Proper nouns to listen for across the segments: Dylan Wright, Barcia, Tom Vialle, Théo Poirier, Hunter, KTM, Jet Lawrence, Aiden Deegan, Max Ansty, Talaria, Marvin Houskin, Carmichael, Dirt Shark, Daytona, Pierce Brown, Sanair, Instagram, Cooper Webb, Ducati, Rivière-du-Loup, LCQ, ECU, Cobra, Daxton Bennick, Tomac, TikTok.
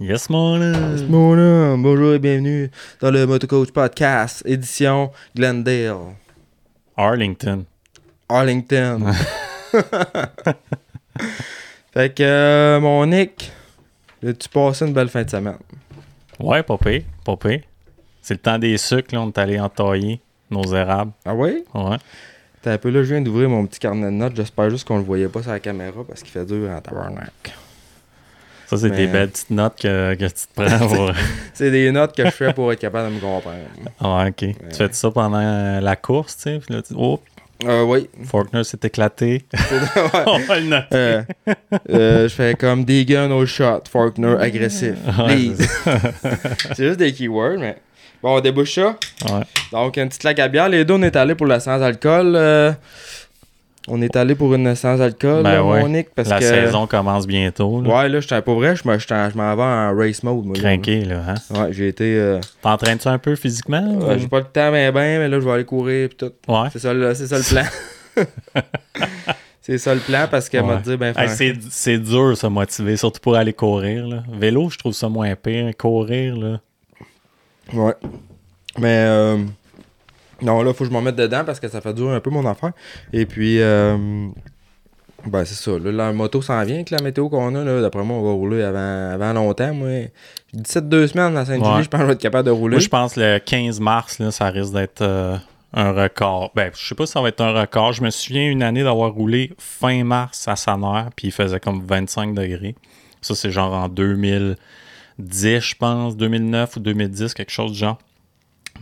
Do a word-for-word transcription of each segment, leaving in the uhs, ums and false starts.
Yes, morning! Yes, morning! Bonjour et bienvenue dans le Motocoach Podcast, édition Glendale. Arlington. Arlington. Fait que, euh, mon Nick, as-tu passé une belle fin de semaine? Ouais, pas pire, pas pire. C'est le temps des sucres, là, on est allé entailler nos érables. Ah oui? Ouais. T'es un peu là, je viens d'ouvrir mon petit carnet de notes, j'espère juste qu'on le voyait pas sur la caméra parce qu'il fait dur en tabarnak. Ça, c'est mais... des belles petites notes que, que tu te prends pour... C'est des notes que je fais pour être capable de me comprendre. Ah, ok. Mais... Tu fais ça pendant euh, la course, tu sais, puis là, tu... Oh! Euh, oui. Forkner s'est éclaté. On va le noter. Euh, euh, je fais comme Deegan au shot, Forkner agressif. Ouais, c'est... c'est juste des keywords, mais... Bon, on débouche ça. Ouais. Donc, une petite Lagabière. Les deux, on est allés pour la sans alcool. Euh... On est allé pour une sans alcool, ben là, ouais. Monique, parce la que... saison commence bientôt. Là. Ouais, là, je suis pas vrai, je m'en vais en race mode. Moi, crinqué, là, là hein? Ouais, j'ai été... Euh... T'entraînes-tu un peu physiquement? Ouais, ou... J'ai pas le temps, mais ben, mais là, je vais aller courir et tout. Ouais. C'est ça, là, c'est ça le plan. C'est ça le plan, parce qu'elle ouais. m'a dit... Ben, hey, c'est, c'est dur, se motiver, surtout pour aller courir. Là. Vélo, je trouve ça moins pire. Courir, là... Ouais. Mais... Euh... Non, là, faut que je m'en mette dedans parce que ça fait durer un peu mon affaire. Et puis, euh, ben c'est ça. Là, la moto s'en vient avec la météo qu'on a. Là, d'après moi, on va rouler avant, avant longtemps. Moi, dix-sept deux semaines à Saint-Julie, ouais. je pense que je vais être capable de rouler. Moi, je pense que le quinze mars, là, ça risque d'être euh, un record. Ben, je sais pas si ça va être un record. Je me souviens une année d'avoir roulé fin mars à Sanair, puis il faisait comme vingt-cinq degrés. Ça, c'est genre en deux mille dix, je pense, deux mille neuf ou deux mille dix, quelque chose du genre.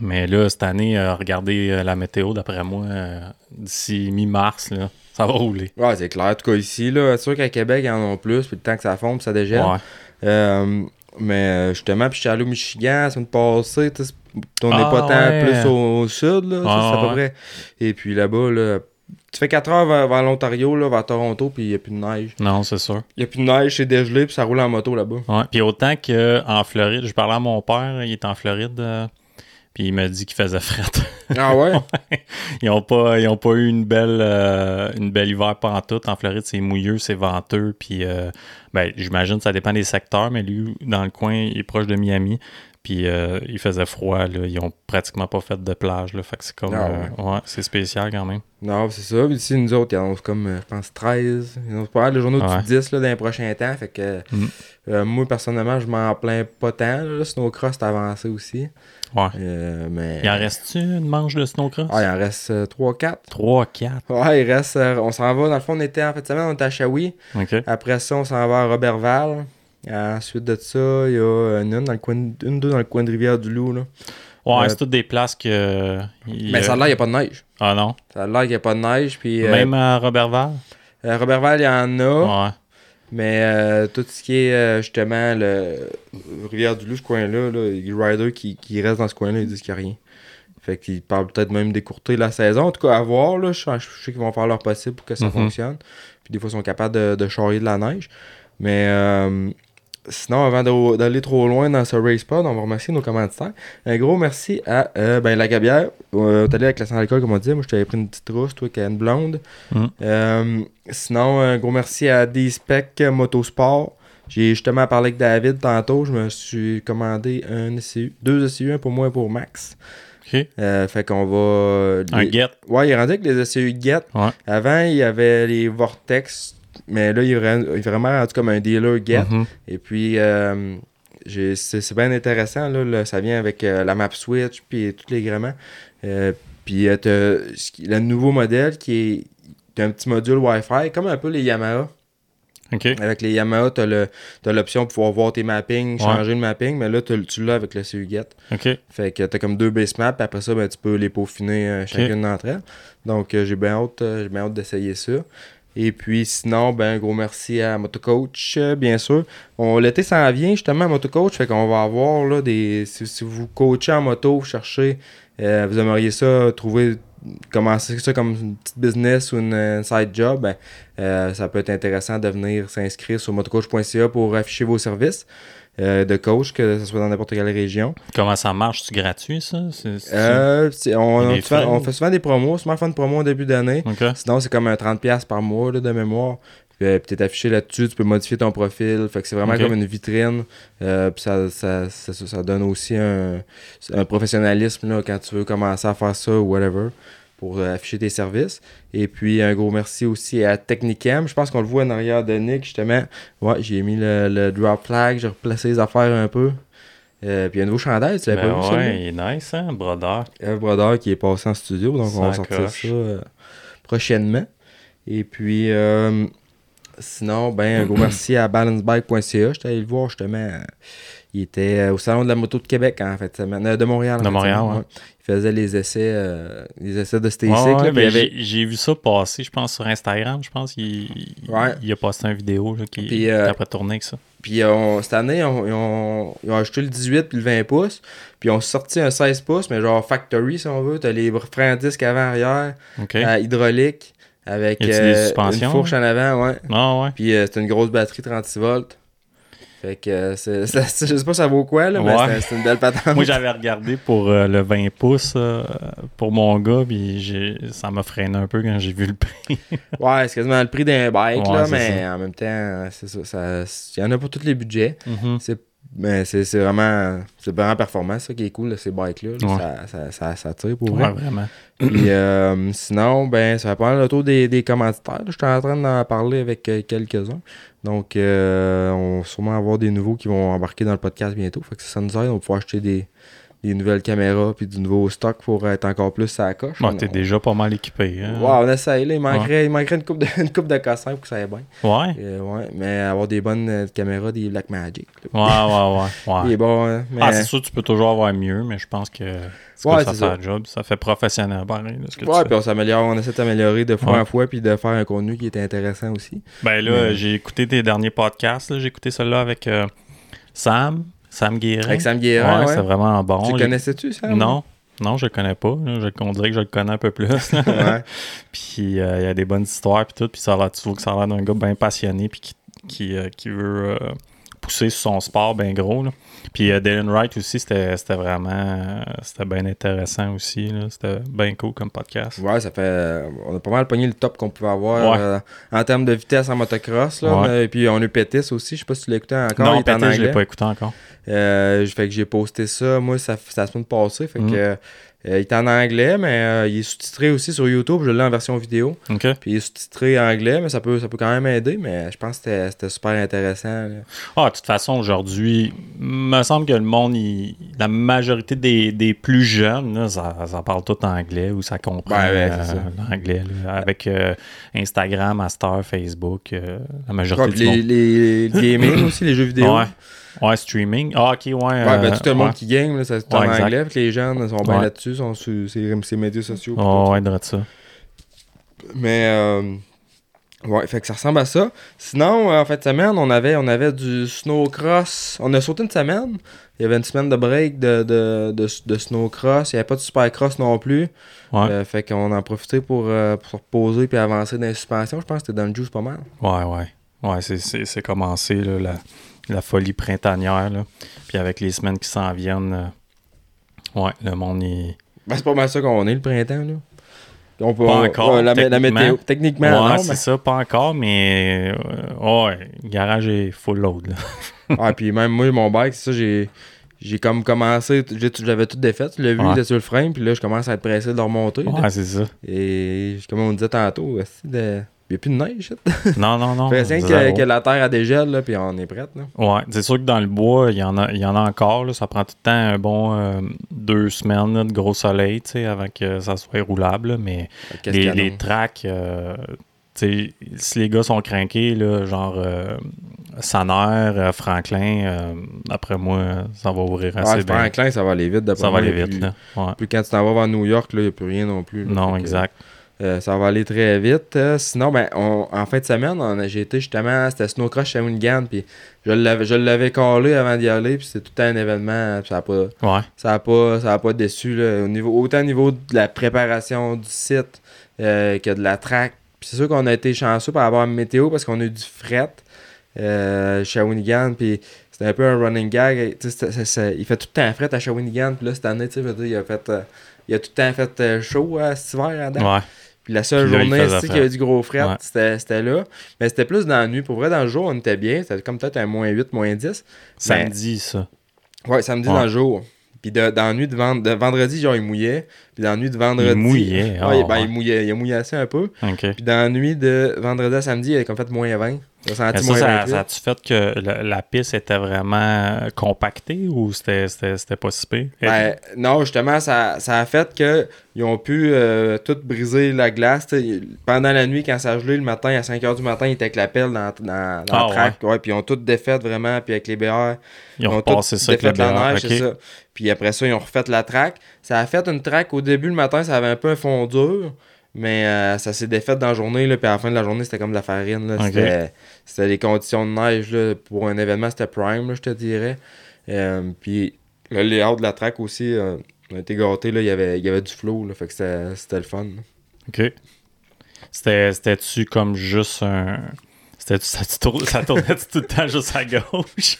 Mais là, cette année, euh, regardez euh, la météo, d'après moi, euh, d'ici mi-mars, là, ça va rouler. Ouais, c'est clair. En tout cas, ici, là, c'est sûr qu'à Québec, ils en ont plus, puis le temps que ça fonde, ça dégèle. Ouais. Euh, mais justement, puis je suis allé au Michigan, ça me passait, tu sais, on n'est ah, pas ouais. tant plus au, au sud, là, ah, ça, c'est à peu près. Et puis là-bas, là, tu fais quatre heures vers, vers l'Ontario, là, vers Toronto, puis il n'y a plus de neige. Non, c'est sûr. Il n'y a plus de neige, c'est dégelé, puis ça roule en moto là-bas. Ouais, puis autant qu'en Floride, je parlais à mon père, il est en Floride... Euh... Puis il m'a dit qu'il faisait fret. Ah ouais? Ils n'ont pas, ils ont pas eu une belle, euh, une belle hiver pantoute. En Floride, c'est mouilleux, c'est venteux. Puis euh, ben, j'imagine que ça dépend des secteurs, mais lui, dans le coin, il est proche de Miami. Puis euh, il faisait froid. Là. Ils n'ont pratiquement pas fait de plage. Là. Fait que c'est comme. Ah ouais. Euh, ouais, c'est spécial quand même. Non, c'est ça. Puis ici, nous autres, ils annoncent comme, je pense, treize. Ils annoncent pas mal le journaux ouais. du dix là, dans les prochains temps. Fait que mm. euh, moi, personnellement, je m'en plains pas tant. Le snowcross, c'est avancé aussi. Ouais. Euh, mais... Il en reste-tu une manche de snowcross? Ah, il en reste euh, trois quatre. trois quatre? Ouais, il reste... Euh, on s'en va, dans le fond, on était en fait de semaine, on était à Shawi. Okay. Après ça, on s'en va à Roberval. Ensuite de ça, il y a une, dans le coin, une deux dans le coin de Rivière-du-Loup, là. Ouais, euh, c'est toutes des places que... Il, mais ça a l'air, il n'y a pas de neige. Ah non? Ça a l'air qu'il n'y a pas de neige, puis... Même euh, à Roberval? À Roberval, il y en a. Ouais. Mais euh, tout ce qui est euh, justement le Rivière-du-Loup, ce coin-là, là, les riders qui, qui restent dans ce coin-là, ils disent qu'il n'y a rien. Fait qu'ils parlent peut-être même d'écourter la saison. En tout cas, à voir, là, je, je sais qu'ils vont faire leur possible pour que ça mm-hmm. fonctionne. Puis des fois, ils sont capables de, de charrier de la neige. Mais euh, sinon, avant de, d'aller trop loin dans ce race pod, on va remercier nos commanditaires. Un gros merci à euh, ben, Lagabière. Euh, t'es allé avec la sans alcool, comme on disait. Moi, je t'avais pris une petite rousse, toi, qui a une blonde. Mm. Euh, sinon, un gros merci à Dspec Motosport. J'ai justement parlé avec David tantôt. Je me suis commandé un E C U, deux E C U, un pour moi et pour Max. Okay. Euh, fait qu'on va... Les... Un GET. Ouais, il est rendu avec les E C U GET. Ouais. Avant, il y avait les Vortex... Mais là, il est vraiment rendu comme un dealer GET. Mm-hmm. Et puis, euh, j'ai, c'est, c'est bien intéressant. Là, là, ça vient avec euh, la map switch puis tous les gréements. Euh, puis, euh, t'as le nouveau modèle qui est un petit module Wi-Fi, comme un peu les Yamaha. Okay. Avec les Yamaha, t'as, le, t'as l'option pour pouvoir voir tes mappings, changer ouais. le mapping, mais là, tu l'as avec le C U GET. Okay. Fait que t'as comme deux base maps, puis après ça, ben, tu peux les peaufiner euh, chacune okay. d'entre elles. Donc, euh, j'ai bien hâte, euh, j'ai bien hâte d'essayer ça. Et puis sinon, ben un gros merci à Motocoach, bien sûr. On, l'été s'en vient justement à Motocoach, fait qu'on va avoir là des. Si, si vous coachez en moto, vous cherchez, euh, vous aimeriez ça, trouver, commencer ça comme une petite business ou une, une side job, ben, euh, ça peut être intéressant de venir s'inscrire sur motocoach point c a pour afficher vos services. Euh, de coach, que ce soit dans n'importe quelle région. Comment ça marche? C'est gratuit, ça? C'est, c'est... Euh, c'est, on, on, fait, on fait souvent des promos, souvent on fait une promo au début d'année. Okay. Sinon, c'est comme un trente dollars$ par mois là, de mémoire. euh, puis t'es affiché là-dessus, tu peux modifier ton profil, fait que c'est vraiment okay. comme une vitrine, euh, puis ça, ça, ça, ça, ça donne aussi un, un professionnalisme là, quand tu veux commencer à faire ça ou whatever, pour euh, afficher tes services. Et puis un gros merci aussi à Technikem, je pense qu'on le voit en arrière de Nick justement, ouais, j'ai mis le, le drop flag, j'ai replacé les affaires un peu. Euh, puis il y a un nouveau chandail, tu l'avais ben pas vu ouais, ça? Ouais, il est nice, hein, Brodeur. Un Brodeur qui est passé en studio, donc ça on va sortir coche. ça euh, prochainement. Et puis, euh, sinon, ben un gros merci à balancebike point c a. J'étais allé le voir justement. Il était au Salon de la moto de Québec, en fait, de Montréal. De en fait, Montréal, ouais. ouais. Il faisait les essais, euh, les essais de Stacy. Ouais, ouais, ben j'ai... j'ai vu ça passer, je pense, sur Instagram. Je pense qu'il ouais. il a posté une vidéo là, qui puis, euh... après tournée avec ça. Puis on, cette année, on, on, ils ont ajouté le dix-huit puis le vingt pouces. Puis ils ont sorti un seize pouces, mais genre factory si on veut. T'as les freins à disque avant-arrière, okay. euh, hydraulique, avec euh, une fourche en avant. ouais. Ah ouais. Puis euh, c'est une grosse batterie trente-six volts. Fait que euh, c'est, ça, c'est, je sais pas ça vaut quoi, là, mais ouais. c'est, c'est une belle patente. Moi, j'avais regardé pour euh, le vingt pouces euh, pour mon gars, puis j'ai, ça m'a freiné un peu quand j'ai vu le prix. ouais, c'est quasiment le prix d'un bike, ouais, là, mais ça. en même temps, c'est ça, ça, il y en a pour tous les budgets. Mm-hmm. C'est, mais c'est, c'est, vraiment, c'est vraiment performant, ça qui est cool, là, ces bikes-là. Là, ouais. ça, ça, ça, ça tire pour vrai. Ouais, vraiment. Puis euh, sinon, ben ça va prendre le tour des, des commanditaires. Je suis en train d'en parler avec euh, quelques-uns. Donc, euh, on va sûrement avoir des nouveaux qui vont embarquer dans le podcast bientôt. Fait que ça nous aide, on va pouvoir acheter des, des nouvelles caméras puis du nouveau stock pour être encore plus à la coche. Bon, t'es on... déjà pas mal équipé. Hein? Ouais, on essaye. Là, il, manquerait, ouais. il manquerait une coupe de, une coupe de cassins pour que ça aille bien. Ouais. Euh, ouais. Mais avoir des bonnes caméras, des Black Magic. Là. Ouais, ouais, ouais. ouais. Bon, hein, mais... Ah, c'est sûr, tu peux toujours avoir mieux, mais je pense que... Que ouais, ça c'est fait ça. job, ça fait professionnel pareil. Là, ouais, puis on s'améliore, on essaie de s'améliorer de fois ouais. en fois puis de faire un contenu qui est intéressant aussi. Ben là, mais... j'ai écouté tes derniers podcasts, là. J'ai écouté celui-là avec euh, Sam, Sam Guérin. Avec Sam Guérin, ouais, ouais. c'est vraiment bon. Tu le connaissais-tu, Sam? Non, non, je le connais pas. Je, on dirait que je le connais un peu plus. ouais. Puis il euh, y a des bonnes histoires puis tout, puis ça a l'air, tu vois que ça a l'air d'un gars bien passionné puis qui, qui, euh, qui veut... Euh, poussé sur son sport bien gros. Là. Puis uh, Dylan Wright aussi, c'était, c'était vraiment... Euh, c'était bien intéressant aussi. Là. C'était bien cool comme podcast. Ouais, ça fait... Euh, on a pas mal pogné le top qu'on pouvait avoir ouais. euh, en termes de vitesse en motocross. Là, ouais. mais, et puis on a eu Pétis aussi. Je sais pas si tu l'as écouté encore. Non, Pétis, en je l'ai pas écouté encore. Euh, fait que j'ai posté ça. Moi, ça c'est la semaine passée. Fait mm. que... Euh, Euh, il est en anglais, mais euh, il est sous-titré aussi sur YouTube. Je l'ai en version vidéo. Okay. Puis il est sous-titré en anglais, mais ça peut, ça peut quand même aider. Mais je pense que c'était, c'était super intéressant. Là. Ah, de toute façon, aujourd'hui, il me semble que le monde, il, la majorité des, des plus jeunes, là, ça, ça parle tout anglais ou ça comprend ben, ouais, euh, l'anglais. Là, avec euh, Instagram, Master, Facebook, euh, la majorité ouais, du les, monde. Les, les gaming aussi, les jeux vidéo. Ouais. Ouais, streaming. Ah, ok, ouais. Ouais, ben, tout le monde ouais. qui game, là, ça c'est ouais, en exact. anglais. Les jeunes sont bien ouais. là-dessus, sont sur ces, ces médias sociaux. Oh, ouais, de ça. Mais, euh, ouais, fait que ça ressemble à ça. Sinon, en fin de semaine, on avait, on avait du snowcross. On a sauté une semaine. Il y avait une semaine de break de, de, de, de snowcross. Il n'y avait pas de supercross non plus. Ouais. Euh, fait qu'on en profitait pour, euh, pour se reposer et avancer dans les suspensions. Je pense que c'était dans le juice pas mal. Ouais, ouais. Ouais, c'est, c'est, c'est commencé, là, la... La folie printanière, là. Puis avec les semaines qui s'en viennent, euh, ouais, le monde est... Ben, c'est pas mal ça qu'on est, le printemps, là. On peut, pas encore, euh, la, techniquement. La météo, techniquement, ouais, non, c'est mais... ça, pas encore, mais... Euh, ouais, le garage est full load, là. ah, puis même moi, mon bike, c'est ça, j'ai... J'ai comme commencé, j'avais tout défait, tu l'as vu, ouais. sur le frame, puis là, je commence à être pressé de le remonter. Ouais, là. c'est ça. Et comme on disait tantôt, c'est de... Il n'y a plus de neige. Shit. Non, non, non. C'est que, que la terre a dégèle, là, puis on est prête. Là. Ouais, c'est sûr que dans le bois, il y en a, il y en a encore. Là. Ça prend tout le temps un bon euh, deux semaines là, de gros soleil, tu sais, avant que ça soit roulable. Là. Mais les, les tracks, euh, tu sais, si les gars sont craqués, là, genre euh, Sanair, euh, Franklin, euh, après moi, ça va ouvrir assez ouais, bien. Franklin, ça va aller vite. D'après ça moi, va aller vite. Plus, là. Ouais. Puis quand tu t'en vas vers New York, il n'y a plus rien non plus. Là, non, exact. Que... Euh, ça va aller très vite. Euh, sinon, ben, on, en fin de semaine, on a, j'ai été justement, c'était Snowcross Shawinigan, puis je l'avais, je l'avais callé avant d'y aller, puis c'était tout un événement, puis ça n'a pas, ouais. ça a pas, ça a pas déçu, là, au niveau, autant au niveau de la préparation du site euh, que de la track. Puis c'est sûr qu'on a été chanceux par avoir une météo, parce qu'on a eu du fret, euh, Shawinigan, puis c'était un peu un running gag. Ça, ça, ça, il fait tout le temps fret à Shawinigan, puis là, cette année, tu sais, il a fait... Euh, il a tout le temps fait chaud euh, cet hiver à date. Ouais. Puis la seule Puis là, journée, tu sais, qu'il y a du gros fret, ouais. c'était, c'était là. Mais c'était plus dans la nuit. Pour vrai, dans le jour, on était bien. C'était comme peut-être un moins huit, moins dix. Samedi, mais... ça. Ouais, samedi ouais. dans le jour. Puis de, dans la nuit de, vend... de vendredi, genre, il mouillait. Puis dans la nuit de vendredi... Il mouillait. Oh, ouais, ben, ouais. il mouillait. Il a mouillé assez un peu. Okay. Puis dans la nuit de vendredi à samedi, il a comme fait moins vingt. Ça, ça, ça, ça a-tu fait que la, la piste était vraiment compactée ou c'était, c'était, c'était pas si pire? Ben, non, justement, ça, ça a fait qu'ils ont pu euh, tout briser la glace. T'sais, pendant la nuit, quand ça a gelé, le matin, à cinq heures du matin, ils étaient avec la pelle dans, dans, dans ah, le track. Puis ouais, ils ont tout défait vraiment. Puis avec les B R, ils, ils ont tout ça défait la neige. Okay. C'est ça. Puis après ça, ils ont refait la track. Ça a fait une track. Au début, le matin, ça avait un peu un fond dur. Mais euh, ça s'est défait dans la journée, là, puis à la fin de la journée, c'était comme de la farine. Là. Okay. C'était, c'était les conditions de neige. Là, pour un événement, c'était prime, là, je te dirais. Euh, puis le layout de la track aussi, euh, on a été gâtés. Là, il, y avait, il y avait du flow, là, fait que c'était, c'était le fun. Là. OK. C'était, c'était-tu comme juste un... C'était, ça, tournait, ça tournait tout le temps juste à gauche?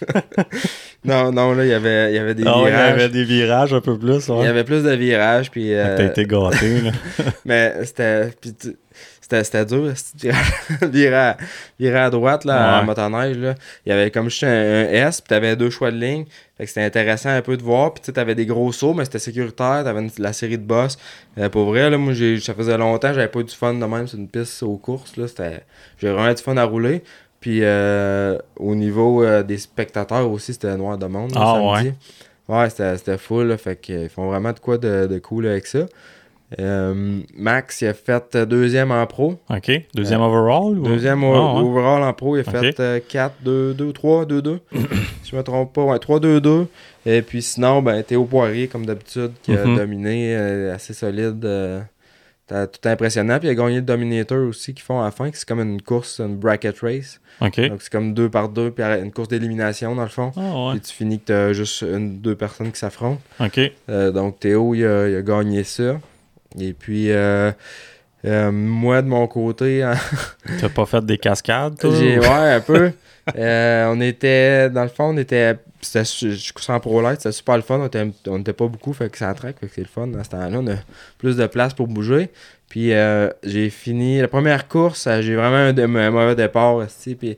non, non, là, il y avait, il y avait des non, virages. Il y avait des virages un peu plus. Ouais. Il y avait plus de virages. Puis, euh... T'as été gâté, là. Mais c'était, puis, c'était, c'était dur, virer à, virer à droite, là, ouais. en motoneige. Là. Il y avait comme juste un, un S, puis t'avais deux choix de ligne. Fait que c'était intéressant un peu de voir. Puis tu sais, t'avais des gros sauts, mais c'était sécuritaire. T'avais une, la série de bosses. Euh, pour vrai, là, moi, j'ai, ça faisait longtemps que j'avais pas eu du fun de même sur une piste aux courses. Là. C'était, j'avais vraiment du fun à rouler. Puis euh, au niveau euh, des spectateurs aussi, c'était noir de monde. Là, ah, samedi. Ouais. Ouais, c'était, c'était full. Là, fait qu'ils font vraiment de quoi de, de cool avec ça. Euh, Max, il a fait deuxième en pro. OK. Deuxième euh, overall? Ou... Deuxième o- oh, ouais. overall en pro. Il a okay. fait euh, quatre deux deux, trois deux deux. Si je me trompe pas. Ouais, trois deux deux. Et puis sinon, ben, Théo Poirier, comme d'habitude, qui a mm-hmm. dominé euh, assez solide. Euh, tout impressionnant. Puis il a gagné le Dominator aussi qu'ils font à la fin. C'est comme une course, une bracket race. Okay. Donc c'est comme deux par deux. Puis une course d'élimination dans le fond. Oh, ouais. Puis tu finis que tu as juste une deux personnes qui s'affrontent. Okay. Euh, donc Théo, il a, il a gagné ça. Et puis, euh, euh, moi, de mon côté... Hein, t'as pas fait des cascades, toi? J'ai, ouais, un peu. euh, on était... Dans le fond, on était... C'était, je coussais en pro-light, c'était super le fun. On était, on était pas beaucoup, fait que ça attraque, fait que c'est le fun. À ce temps-là, on a plus de place pour bouger. Puis, euh, j'ai fini... La première course, j'ai vraiment un, un mauvais départ, aussi. Puis,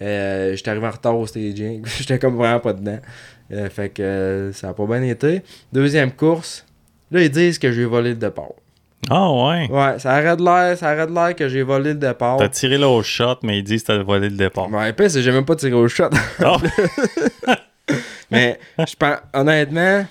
euh, j'étais arrivé en retard au staging. J'étais comme vraiment pas dedans. Euh, fait que euh, ça a pas bien été. Deuxième course... Là, ils disent que j'ai volé le départ. Ah ouais? Ouais, ça aurait de l'air, ça aurait de l'air que j'ai volé le départ. T'as tiré là au shot, mais ils disent que t'as volé le départ. Ouais, puis j'ai même pas tiré au shot. Oh. Mais je pense, honnêtement,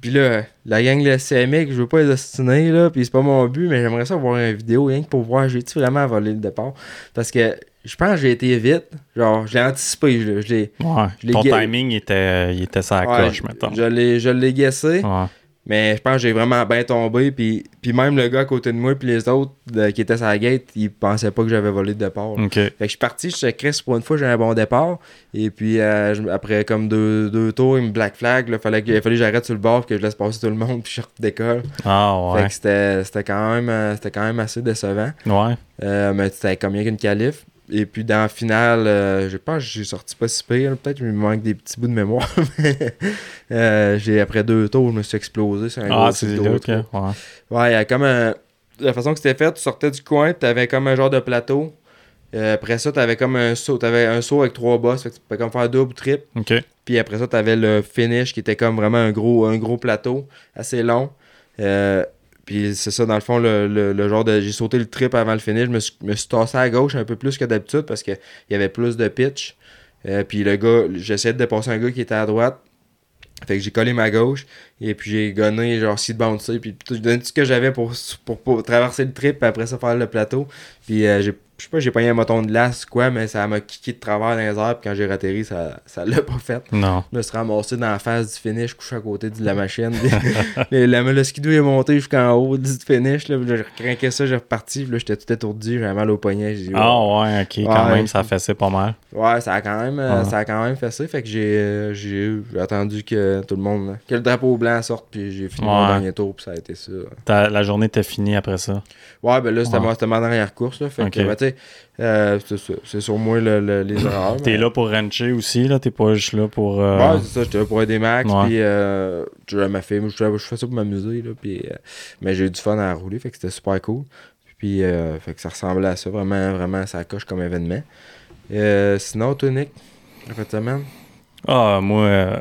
puis là, la gang de la C M I, je veux pas les ostiner, là, puis c'est pas mon but, mais j'aimerais ça voir une vidéo, rien que pour voir, j'ai-tu vraiment volé le départ? Parce que je pense que j'ai été vite. Genre, je l'ai anticipé. Je, je l'ai, ouais, je l'ai ton ga... timing, il était, il était sur la ouais, coche, mettons. Je l'ai, je l'ai guessé. Ouais. Mais je pense que j'ai vraiment bien tombé. Puis, puis même le gars à côté de moi, puis les autres de, qui étaient sur la gate, ils pensaient pas que j'avais volé de départ. Okay. Fait que je suis parti, je suis Chris, pour une fois, j'ai un bon départ. Et puis euh, je, après comme deux, deux tours, il me black flag. Là, fallait que, il fallait que j'arrête sur le bord, puis que je laisse passer tout le monde, puis je redécolle. Ah ouais. Fait que c'était, c'était, quand même, c'était quand même assez décevant. Ouais. Euh, mais c'était comme rien qu'une qualif. Et puis dans la finale, euh, je pense que j'ai sorti pas si pire. Là. Peut-être qu'il me manque des petits bouts de mémoire. Mais euh, j'ai, après deux tours, je me suis explosé sur un ah, gros c'est d'autres. Okay. Ouais, ouais y a comme un... la façon que c'était fait, tu sortais du coin, tu avais comme un genre de plateau. Euh, après ça, tu avais comme un saut. Tu avais un saut avec trois bosses. Fait que tu pouvais comme faire double, triple. Okay. Puis après ça, tu avais le finish qui était comme vraiment un gros, un gros plateau assez long. Euh, Puis c'est ça, dans le fond, le, le, le genre de... J'ai sauté le trip avant le finish. Je me suis, me suis tassé à gauche un peu plus que d'habitude parce qu'il y avait plus de pitch. Euh, puis le gars... J'essayais de dépasser un gars qui était à droite. Fait que j'ai collé ma gauche. Et puis j'ai gonné, genre, six bouncer. Puis j'ai donné tout ce que j'avais pour, pour, pour traverser le trip. Puis après ça, faire le plateau. Puis euh, j'ai... Je sais pas, j'ai pogné un moton de glace quoi, mais ça m'a kické de travers dans les airs, puis quand j'ai ratterri, ça, ça l'a pas fait. Non. Je me suis ramassé dans la phase du finish, couché à côté de la machine. les, la, le skidoo est monté jusqu'en haut du finish, là, j'ai recrinqué ça, j'ai reparti, puis là, j'étais tout étourdi, j'avais mal au poignet. J'ai dit, ouais. Ah ouais, ok, quand ouais, même, ça a fessé pas mal. Ouais, ça a quand même, ah. ça a quand même fessé, fait que j'ai, j'ai, j'ai attendu que tout le monde, que le drapeau blanc sorte, puis j'ai fini ouais. mon dernier tour, puis ça a été ça. T'as, la journée était finie après ça? Ouais, ben là, c'était, ouais. ma, c'était ma dernière course, là, fait okay. que, ben, Euh, c'est, c'est sur moi le, le, les erreurs. T'es mais... là pour rancher aussi, là, t'es pas juste là pour. Euh... Ouais, c'est ça, j'étais là pour aider Max, puis euh, je, je fais ça pour m'amuser, là, pis, euh, mais j'ai eu du fun à rouler, fait que c'était super cool. Puis euh, fait que ça ressemblait à ça, vraiment, vraiment, ça coche comme événement. Euh, sinon, toi, Nick, la fin de semaine? Ah, moi... Euh,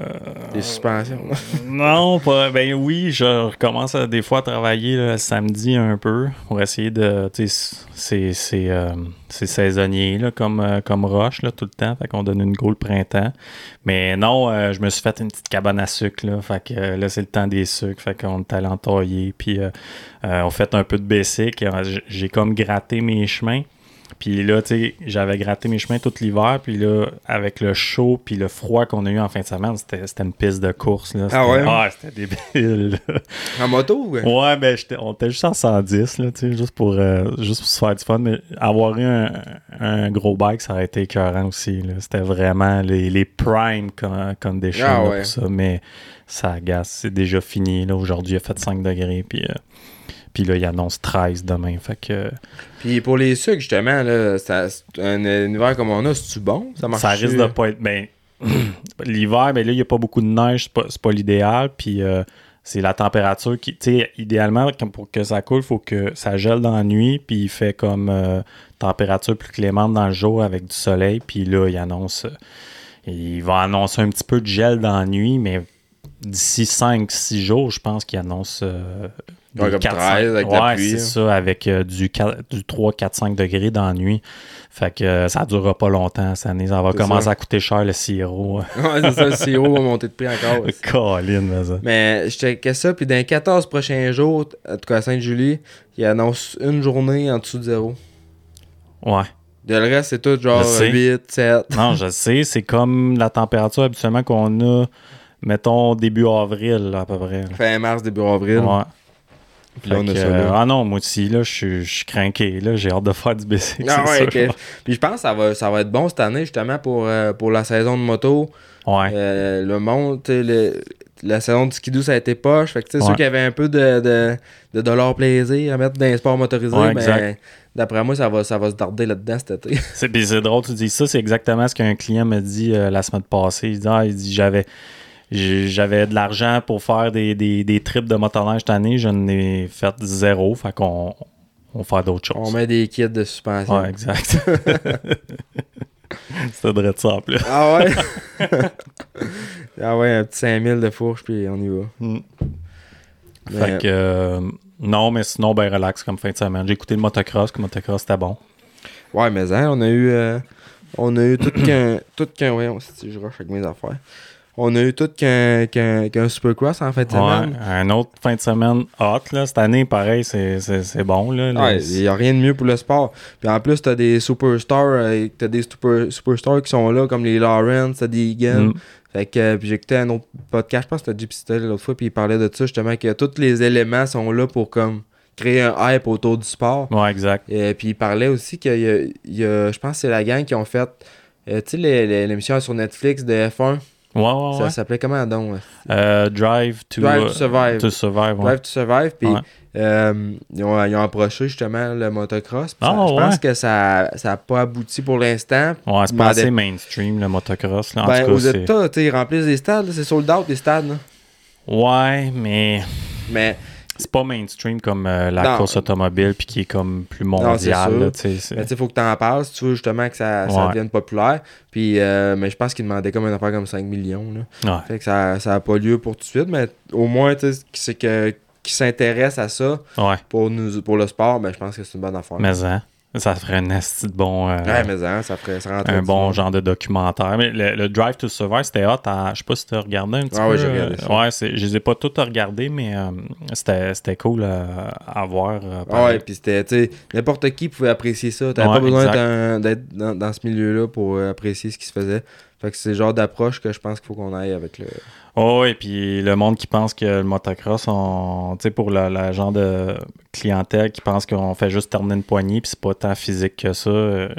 des suspensions? Non, pas... Ben oui, je recommence à, des fois à travailler là, le samedi un peu pour essayer de... Tu sais, c'est, c'est, euh, c'est saisonnier là, comme, euh, comme roche là, tout le temps. Fait qu'on donne une go le printemps. Mais non, euh, je me suis fait une petite cabane à sucre. Là, fait que euh, là, c'est le temps des sucres. Fait qu'on est allé entailler. Puis euh, euh, on fait un peu de basic. J'ai comme gratté mes chemins. Puis là, tu sais, j'avais gratté mes chemins tout l'hiver. Puis là, avec le chaud puis le froid qu'on a eu en fin de semaine, c'était, c'était une piste de course. Là. C'était, ah ouais? Ah, c'était débile. En moto? Ouais, ouais ben on était juste en cent dix, là, tu sais, juste pour, euh, juste pour se faire du fun. Mais avoir eu un, un gros bike, ça aurait été écœurant aussi. Là. C'était vraiment les, les prime con, conditions ah ouais. Là, pour ça. Mais ça agace. C'est déjà fini. Là. Aujourd'hui, il a fait cinq degrés. Puis... Euh, Puis là, il annonce treize demain. Fait que... Puis pour les sucres, justement, là, ça, un hiver comme on a, c'est-tu bon? Ça marche. Ça risque de pas être... Ben, l'hiver, ben là, il n'y a pas beaucoup de neige. C'est pas, c'est pas l'idéal. Puis euh, c'est la température qui... Tu sais, idéalement, pour que ça coule, il faut que ça gèle dans la nuit. Puis il fait comme euh, température plus clémente dans le jour avec du soleil. Puis là, il annonce... Euh, il va annoncer un petit peu de gel dans la nuit, mais... D'ici cinq six jours, je pense qu'ils annoncent euh, ouais, quatre, treize, cinq... avec ouais, la pluie, c'est hein. Ça, avec euh, du, du trois quatre cinq degrés dans la nuit. Fait que euh, ça ne durera pas longtemps cette année. Ça va c'est commencer ça. À coûter cher le sirop. Ouais, c'est ça, le sirop va monter de prix encore. Colline, mais ça. Mais je checkais ça, puis dans les quatorze prochains jours, en tout cas à Saint-Julie, ils annoncent une journée en dessous de zéro. Ouais. De le reste, c'est tout genre huit sept. Non, je sais, c'est comme la température habituellement qu'on a. Mettons début avril, là, à peu près. Fin mars, début avril. Ouais. Puis là, on a ça, là. Ah non, moi aussi, là, je suis craqué. Là, j'ai hâte de faire du B C. Ah ouais, okay. Puis je pense que ça va, ça va être bon cette année, justement, pour, euh, pour la saison de moto. Ouais. Euh, le monde, le, la saison de skidoo, ça a été poche. Fait que, tu sais, ouais. Ceux qui avaient un peu de, de, de dollar plaisir à mettre dans les sports motorisés, ouais, ben, d'après moi, ça va, ça va se darder là-dedans cet été. C'est, puis c'est drôle, tu dis ça. C'est exactement ce qu'un client me dit euh, la semaine passée. Il dit, ah, il dit, j'avais. J'avais de l'argent pour faire des, des, des trips de motoneige cette année. Je n'en ai fait zéro. Fait qu'on on fait d'autres choses. On met des kits de suspension. Ouais, exact. C'était drôle de ça, en plus. Ah ouais? Ah ouais, un petit cinq mille de fourche, puis on y va. Mm. Mais... Fait que... Euh, non, mais sinon, ben relax comme fin de semaine. J'ai écouté le motocross, que le motocross, c'était bon. Ouais, mais hein, on a eu... Euh, on a eu tout qu'un... tout qu'un... Ouais, on s'est dit, je rush avec mes affaires. On a eu tout qu'un, qu'un, qu'un Supercross en fin de semaine. Ouais, un autre fin de semaine hot. Là. Cette année, pareil, c'est, c'est, c'est bon. Il ouais, n'y a rien de mieux pour le sport. Puis en plus, tu as des superstars t'as des super, superstars qui sont là, comme les Lawrence, t'as des Deegan. Mm. Fait que puis j'écoutais un autre podcast, je pense que c'était J P C l'autre fois, puis il parlait de ça, justement, que tous les éléments sont là pour comme créer un hype autour du sport. Ouais, exact. Et puis il parlait aussi qu'il y a, il y a je pense que c'est la gang qui ont fait, euh, tu sais, l'émission sur Netflix de F un. Ouais, ouais, ça ouais. S'appelait comment donc? Euh, Drive to, Drive to Survive. To survive ouais. Drive to Survive. Puis ouais. euh, ils, ont, ils ont approché justement le motocross. Oh, ça, ouais. Je pense que ça n'a ça pas abouti pour l'instant. Ouais, c'est pas assez de... mainstream le motocross. Là, en ben, tout cas, aux États, ils remplissent des stades. Là, c'est sold out les stades. Là. Ouais, mais. Mais. C'est pas mainstream comme euh, la non. course automobile puis qui est comme plus mondiale. Il faut que tu en parles si tu veux justement que ça, ouais. ça devienne populaire. Puis, euh, mais je pense qu'ils demandaient comme une affaire comme cinq millions. Là. Ouais. Fait que ça n'a pas lieu pour tout de suite, mais au moins c'est que qui s'intéresse à ça ouais. pour, nous, pour le sport, ben, je pense que c'est une bonne affaire. Mais hein, ça ferait un asti de bon. Euh, ouais, mais hein, ça ferait ça un bon bien. Genre de documentaire. Mais le, le Drive to Survive, c'était hot. Je sais pas si tu as regardé un petit ah, peu. Oui, j'ai regardé ça. Ouais, c'est, je les ai pas toutes regardées, mais euh, c'était, c'était cool euh, à voir. Euh, ah ouais, puis c'était, tu sais, n'importe qui pouvait apprécier ça. T'avais ouais, pas besoin d'être, un, d'être dans, dans ce milieu-là pour euh, apprécier ce qui se faisait. Fait que c'est le genre d'approche que je pense qu'il faut qu'on aille avec le... Oh, et puis le monde qui pense que le motocross, on, tu sais, pour la, la genre de clientèle qui pense qu'on fait juste tourner une poignée puis c'est pas tant physique que ça, euh,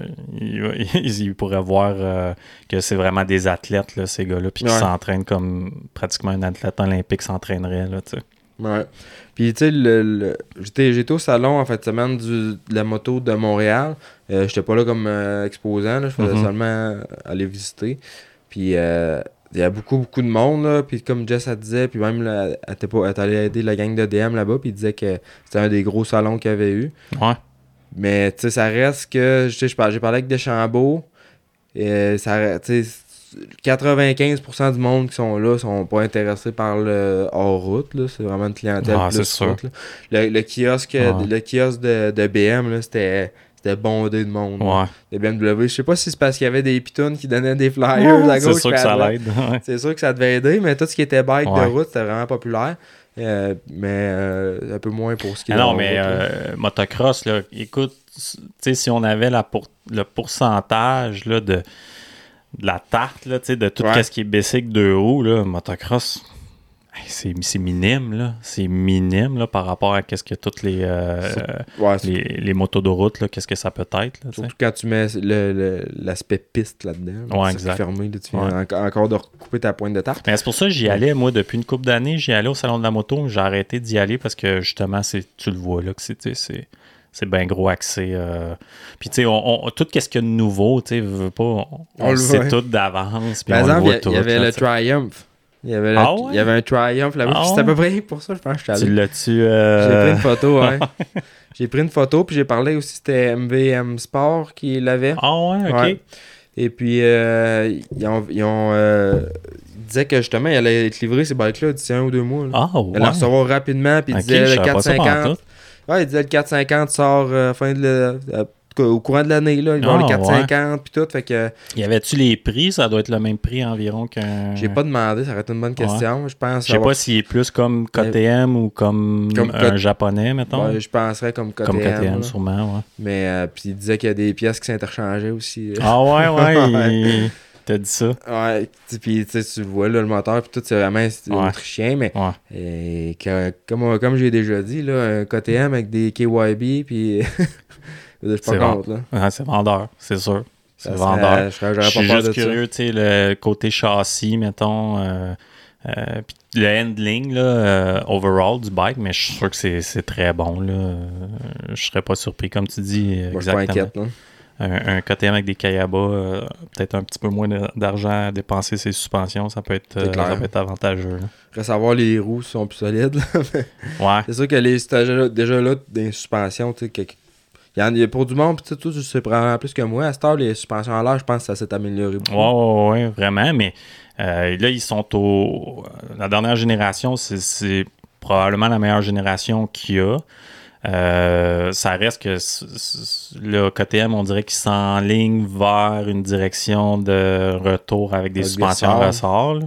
ils, ils pourraient voir euh, que c'est vraiment des athlètes, là, ces gars-là, puis qui ouais. s'entraînent comme pratiquement un athlète olympique s'entraînerait, là, tu sais. Ouais. Puis, tu sais, le, le, j'étais, j'étais au salon en fait de semaine du, de la moto de Montréal. Euh, j'étais pas là comme euh, exposant, là, je faisais mm-hmm. seulement aller visiter. Puis, euh, il y a beaucoup, beaucoup de monde, là. Puis, comme Jess, elle disait, puis même, là, elle était allée aider la gang de D M là-bas, puis il disait que c'était un des gros salons qu'il y avait eu. Ouais. Mais tu sais, ça reste que, tu sais, j'ai parlé avec Deschambault, et ça, tu sais, quatre-vingt-quinze pour cent du monde qui sont là sont pas intéressés par le hors-route, là. C'est vraiment une clientèle ah, plus c'est route, sûr. Là. Le, le kiosque, ah. le kiosque de, de B M, là, c'était... C'était bondé de monde. Ouais. Les B M W. Je sais pas si c'est parce qu'il y avait des pitounes qui donnaient des flyers ouais, à gauche. C'est sûr que ça l'aide. Ouais. C'est sûr que ça devait aider, mais tout ce qui était bike ouais. de route, c'était vraiment populaire. Euh, mais euh, un peu moins pour ce qui est. Ah non, mais route, euh, là. Motocross, là, écoute, si on avait la pour, le pourcentage là, de, de la tarte, là, de tout ouais. ce qui est bicycle de haut, là, motocross. C'est, c'est minime, là. C'est minime, là, par rapport à qu'est-ce que toutes les, euh, ouais, les, les motos de route, là, qu'est-ce que ça peut être, là, surtout t'sais. Quand tu mets le, le, l'aspect piste là-dedans. Ouais, exact. Fermé, là, tu viens ouais. encore de recouper ta pointe de tarte. Mais c'est pour ça que j'y allais, moi, depuis une couple d'années, j'y allais au Salon de la moto. J'ai arrêté d'y aller parce que, justement, c'est, tu le vois, là, que c'est... c'est... C'est bien gros axé. Euh... Puis, tu sais, on, on, tout ce qu'il y a de nouveau, tu sais, veut pas... On, on le sait tout d'avance. Par exemple, il y avait le Triumph. Il y avait, ah ouais? il y avait un Triumph là-bas. Ah c'était à peu près pour ça, je pense que je suis allé. Tu l'as-tu... Euh... J'ai pris une photo, hein. J'ai pris une photo, puis j'ai parlé aussi, c'était M V M Sport qui l'avait. Ah ouais, OK. Ouais. Et puis, euh, ils ont... Ils, ont euh, ils disaient que justement, ils allaient être livrés ces bikes-là d'ici un ou deux mois. Là. Ah ouais. Ils allaient recevoir rapidement, puis ils okay, disaient le quatre cent cinquante. Ouais, ils disaient le quatre cent cinquante sort euh, fin de... Le, euh, au courant de l'année, là, ils vont ah, les quatre cent cinquante puis tout, fait que... Y avait-tu les prix? Ça doit être le même prix environ qu'un... J'ai pas demandé, ça aurait été une bonne question, ouais. je pense... Je sais avoir... pas s'il est plus comme K T M mais... ou comme, comme un K... japonais, mettons. Ouais, je penserais comme K T M. Comme K T M, sûrement, ouais. Mais, euh, puis il disait qu'il y a des pièces qui s'interchangeaient aussi. Ah ouais, ouais, il... T'as dit ça? Ouais, puis tu sais, tu vois, là, le moteur, puis tout, c'est vraiment ouais. autrichien, mais ouais. et que, comme, comme j'ai déjà dit, là, un K T M avec des K Y B, puis... Je suis pas contre, là. Ouais, c'est vendeur, c'est sûr. C'est ça, vendeur. Ça, je, je suis juste curieux, tu sais, le côté châssis, mettons, euh, euh, puis le handling, là, euh, overall du bike, mais je suis sûr que c'est, c'est très bon, là. Je serais pas surpris, comme tu dis, moi, exactement. Je suis pas inquiète, là. Un, un K T M avec des Kayaba, euh, peut-être un petit peu moins de, d'argent à dépenser ses suspensions, ça peut être, euh, ça peut être avantageux. Après savoir, les roues sont plus solides. Ouais. C'est sûr que les stages, déjà là, des suspensions, tu sais, quelque Il y en a pour du monde, puis tout, c'est probablement plus que moi. À cette heure, les suspensions à l'air, je pense que ça s'est amélioré beaucoup. Oui, ouais, ouais, vraiment, mais euh, là, ils sont au... La dernière génération, c'est, c'est probablement la meilleure génération qu'il y a. Euh, ça reste que c- c- le K T M, on dirait qu'il s'enligne vers une direction de retour avec des avec suspensions à ressort.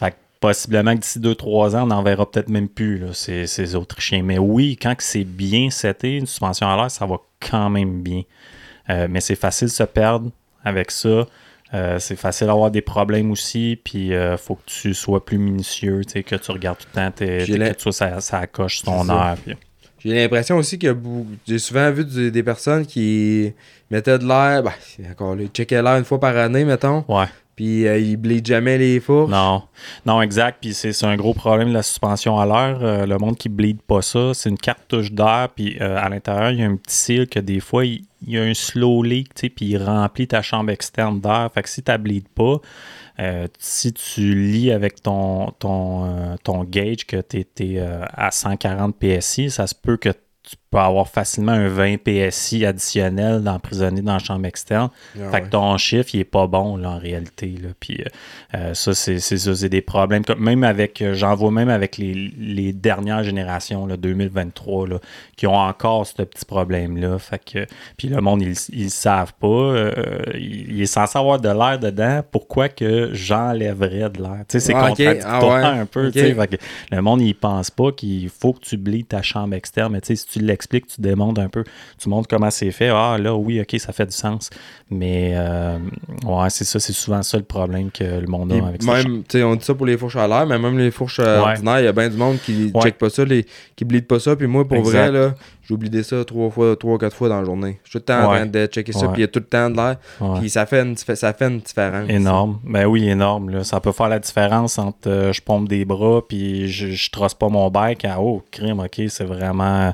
Fait que possiblement que d'ici deux trois ans, on n'en verra peut-être même plus, là, ces, ces Autrichiens. Mais oui, quand c'est bien seté, une suspension à l'air, ça va quand même bien. Euh, mais c'est facile de se perdre avec ça. Euh, c'est facile d'avoir des problèmes aussi. Puis il euh, faut que tu sois plus minutieux, que tu regardes tout le temps, t'es, t'es, que tu sois ça, ça accroche ton heure. Puis... J'ai l'impression aussi que j'ai souvent vu des, des personnes qui mettaient de l'air, ben, encore là, checkaient l'air une fois par année, mettons. Ouais. Puis euh, ils bleedent jamais les fourches. Non, non exact. Puis c'est, c'est un gros problème de la suspension à l'air. Euh, le monde qui bleed pas ça, c'est une carte touche d'air. Puis euh, à l'intérieur, il y a un petit cil que des fois, il y, y a un slow leak, tu sais, puis il remplit ta chambre externe d'air. Fait que si tu ne bleeds pas, euh, si tu lis avec ton, ton, euh, ton gauge que tu étais euh, à cent quarante P S I, ça se peut que tu peux avoir facilement un vingt P S I additionnel d'emprisonné dans la chambre externe. Ah fait ouais. que ton chiffre, il n'est pas bon là, en réalité. Là. Puis, euh, ça, c'est, c'est ça, c'est des problèmes. Même avec, j'en vois même avec les, les dernières générations, là, deux mille vingt-trois, là, qui ont encore ce petit problème-là. Fait que, puis le monde, ils ne le savent pas. Euh, il est censé avoir de l'air dedans. Pourquoi que j'enlèverais de l'air? T'sais, c'est ah, contradictoire okay. ah, ouais. un peu. Okay. Fait que le monde, il ne pense pas qu'il faut que tu blies ta chambre externe. Mais si tu l'expliques, tu démontres un peu, tu montres comment c'est fait. Ah là, oui, OK, ça fait du sens. Mais euh, ouais, c'est ça, c'est souvent ça le problème que le monde a et avec ça. Même, tu sais, on dit ça pour les fourches à l'air, mais même les fourches ouais. ordinaires, il y a bien du monde qui ouais. check pas ça, les, qui bleed pas ça. Puis moi, pour exact. vrai, là, j'ai oublié ça trois fois, trois, quatre fois dans la journée. Je suis tout le temps ouais. en train de checker ça, ouais. puis il y a tout le temps de l'air. Ouais. Puis ça fait une, ça fait une différence. Énorme. Ça. Ben oui, énorme. Là. Ça peut faire la différence entre euh, je pompe des bras, puis je, je trosse pas mon bec. Ah, oh, crime, OK, c'est vraiment...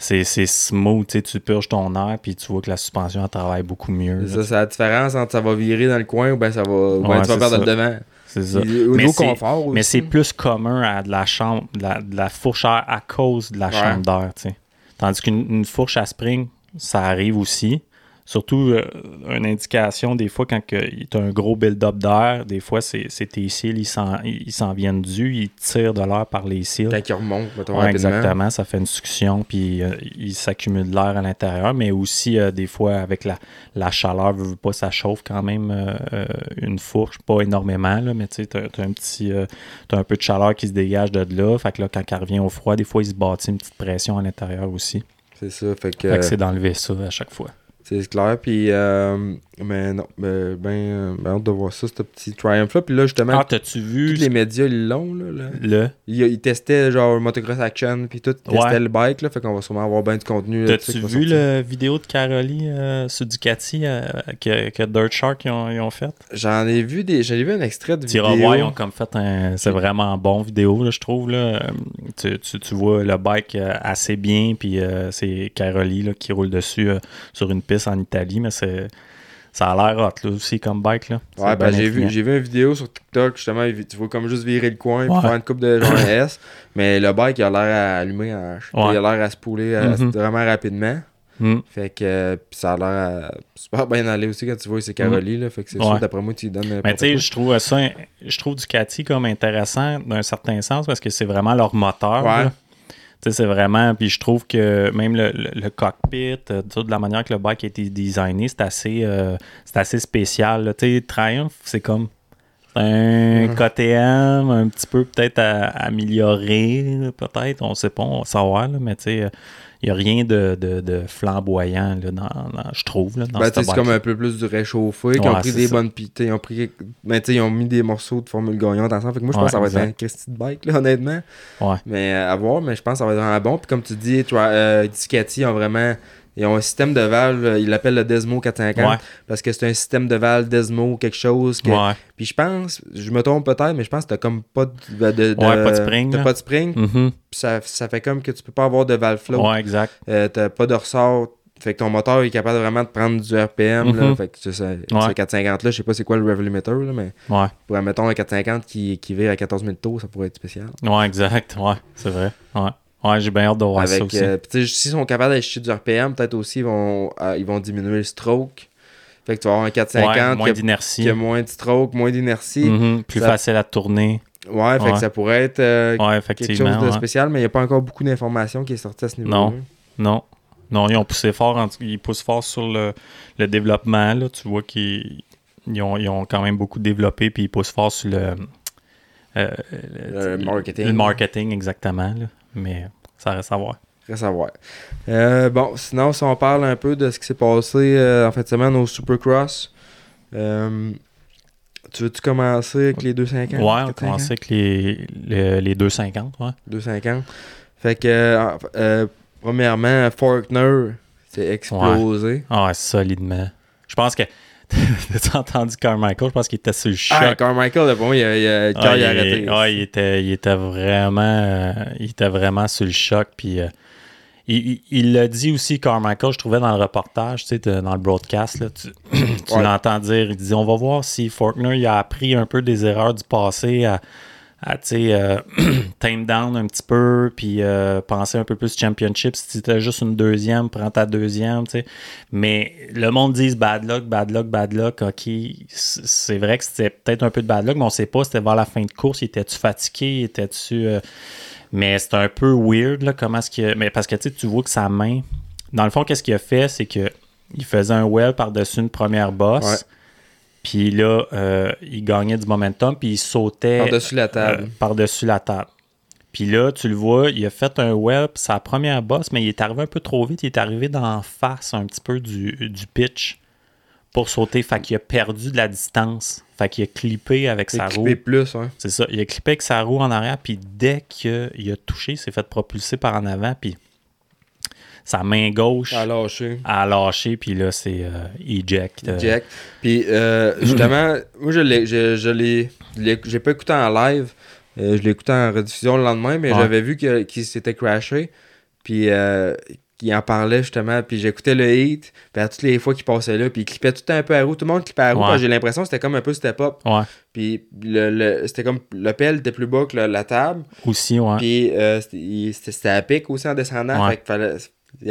C'est, c'est smooth, tu sais, tu purges ton air puis tu vois que la suspension elle travaille beaucoup mieux. C'est là, ça, c'est la différence entre ça va virer dans le coin ou bien ça va ou ben ouais, tu vas perdre le devant. C'est ça. Et, au mais niveau c'est, confort aussi. Mais c'est plus commun à de la chambre, de la, de la fourche à cause de la ouais. chambre d'air, tu sais. Tandis qu'une une fourche à spring, ça arrive aussi. Surtout, euh, une indication, des fois, quand tu as un gros build-up d'air, des fois, c'est, c'est tes cils, ils s'en, ils s'en viennent du, ils tirent de l'air par les cils. Quand ils remontent, mettons, ouais, rapidement. Exactement, ça fait une succion, puis euh, il s'accumule de l'air à l'intérieur, mais aussi, euh, des fois, avec la, la chaleur, veux, veux pas, ça chauffe quand même euh, une fourche, pas énormément, là, mais tu sais, t'as, t'as un petit, euh, t'as un peu de chaleur qui se dégage de là, fait que là, quand elle revient au froid, des fois, il se bâtit une petite pression à l'intérieur aussi. C'est ça, fait que... Fait que c'est d'enlever ça à chaque fois. C'est clair, puis euh, mais non, ben, ben, ben hâte de voir ça, ce petit Triumph-là, puis là, justement, ah, t'as-tu vu tous les médias, ils l'ont, là, là. Le? Ils, ils testaient, genre, Motocross Action, puis tout, ils ouais. testaient le bike, là, fait qu'on va sûrement avoir bien du contenu. T'as-tu vu la vidéo de Caroli euh, sur Ducati euh, que, que Dirt Shark, ils ont, ils ont faite? J'en ai vu des, j'en ai vu un extrait de vidéo. Tirobois, ils ont comme fait un, c'est vraiment bon vidéo, là, je trouve, là, tu, tu, tu vois le bike assez bien, puis euh, c'est Caroli, là, qui roule dessus euh, sur une piste en Italie, mais c'est ça a l'air hot là aussi comme bike là. Ouais, ben j'ai vu, j'ai vu une vidéo sur TikTok justement, tu vois comme juste virer le coin puis faire une coupe de genre S, mais le bike il a l'air à allumer, à, ouais. il a l'air à se pouler mm-hmm. vraiment rapidement. Mm. Fait que ça a l'air à, super bien aller aussi quand tu vois ces Caroli, là, fait que c'est ouais. sûr d'après moi tu lui donnes. Mais tu sais, je trouve ça, je trouve Ducati comme intéressant d'un certain sens parce que c'est vraiment leur moteur. Ouais. Là. T'sais, c'est vraiment, puis je trouve que même le, le, le cockpit, euh, de la manière que le bike a été designé, c'est assez, euh, c'est assez spécial. Tu sais, Triumph, c'est comme un K T M, un petit peu peut-être à, à améliorer, peut-être, on sait pas, on va savoir, là, mais tu sais, il n'y a rien de, de, de flamboyant, là, dans, dans, je trouve. Là, dans ben, ce c'est comme un peu plus du réchauffé, ouais, qui ont pris des ça. bonnes pitées, ils ont pris, ben, ils ont mis des morceaux de Formule Gagnante ensemble. Fait que moi, je pense ouais, que ça va exact. être un Christy de bike, là, honnêtement. Ouais. Mais euh, à voir, mais je pense que ça va être vraiment bon. Puis comme tu dis, tu vois, euh, Ducati ont vraiment... Ils ont un système de valve, ils l'appellent le Desmo quatre cent cinquante, ouais. parce que c'est un système de valve Desmo, quelque chose. Que... Ouais. Puis je pense, je me trompe peut-être, mais je pense que t'as comme pas de, de, de, ouais, pas de spring. T'as pas de spring. Mm-hmm. Puis ça, ça fait comme que tu peux pas avoir de valve flow. Ouais, exact. Euh, t'as pas de ressort. Fait que ton moteur est capable vraiment de prendre du R P M. Mm-hmm. Là, fait que tu sais, ouais. ce quatre cent cinquante-là, je sais pas c'est quoi le revolumeter, là, mais ouais. pour, mettons, un quatre cent cinquante qui, qui vire à quatorze mille tours, ça pourrait être spécial. Ouais, exact. Ouais, c'est vrai. Ouais. Ouais, j'ai bien hâte de voir avec, ça aussi. Euh, S'ils sont capables d'acheter du R P M, peut-être aussi ils vont, euh, ils vont diminuer le stroke. Fait que tu vas avoir un quatre cent cinquante ouais, moins d'inertie. Qui a moins de stroke, moins d'inertie. Mm-hmm, plus ça... facile à tourner. Ouais, fait ouais. que ça pourrait être euh, ouais, quelque chose de ouais. spécial, mais il n'y a pas encore beaucoup d'informations qui est sortie à ce niveau-là. Non, non. Non, ils ont poussé fort, en... ils poussent fort sur le, le développement. Là. Tu vois qu'ils ils ont, ils ont quand même beaucoup développé, puis ils poussent fort sur le... Euh, le, le marketing. Le marketing, exactement, là. Mais ça reste à voir. Reste à voir. Euh, bon, sinon, si on parle un peu de ce qui s'est passé euh, en fin de semaine au Supercross, euh, tu veux-tu commencer avec les deux cent cinquante? Ouais, on commence avec les, les, les deux cent cinquante, ouais. deux cent cinquante. Fait que, euh, euh, premièrement, Forkner s'est explosé. Ouais. ouais, solidement. Je pense que... T'as-tu entendu Carmichael? Je pense qu'il était sur le choc. Ah, Carmichael, pour moi, il a, il a, ah, il, il a arrêté. Ah, il était, il était vraiment, il était vraiment sur le choc. Puis, euh, il, il, il l'a dit aussi, Carmichael, je trouvais dans le reportage, tu sais, dans le broadcast, là, tu, tu ouais. l'entends dire, il dit, on va voir si Forkner il a appris un peu des erreurs du passé à, à tu sais, euh, tame down un petit peu, puis euh, penser un peu plus championship. Si t'as juste une deuxième, prends ta deuxième, tu sais. Mais le monde dit bad luck, bad luck, bad luck. OK, c'est vrai que c'était peut-être un peu de bad luck, mais on sait pas, c'était vers la fin de course, étais-tu fatigué, étais-tu... Euh... Mais c'est un peu weird, là, comment est-ce que... Mais parce que, tu sais, tu vois que sa main... Dans le fond, qu'est-ce qu'il a fait, c'est que il faisait un well par-dessus une première bosse, ouais. Puis là, euh, il gagnait du momentum, puis il sautait... Par-dessus la table. Euh, par-dessus la table. Puis là, tu le vois, il a fait un web, sa première bosse, mais il est arrivé un peu trop vite. Il est arrivé d'en face un petit peu du, du pitch pour sauter. Fait qu'il a perdu de la distance. Fait qu'il a clippé avec il sa roue. Il a clippé plus, hein. C'est ça. Il a clippé avec sa roue en arrière, puis dès qu'il a touché, il s'est fait propulser par en avant, puis sa main gauche à lâcher, à lâcher puis là, c'est euh, eject. Euh. Eject. Puis, euh, justement, moi, je l'ai, je, je l'ai, l'ai, j'ai pas écouté en live. Euh, je l'ai écouté en rediffusion le lendemain, mais ouais. j'avais vu que, qu'il s'était crashé. Puis, euh, il en parlait, justement. Puis, j'écoutais le hit. Puis, à toutes les fois qu'il passait là, puis il clippait tout le temps un peu à roue. Tout le monde clippait à roue. Ouais. J'ai l'impression que c'était comme un peu step-up. Ouais. Puis, le, le, c'était comme le pelle était plus bas que la, la table. Aussi, ouais. Puis, euh, c'était, c'était à pic aussi en descendant. Ouais. Fait qu'il fallait...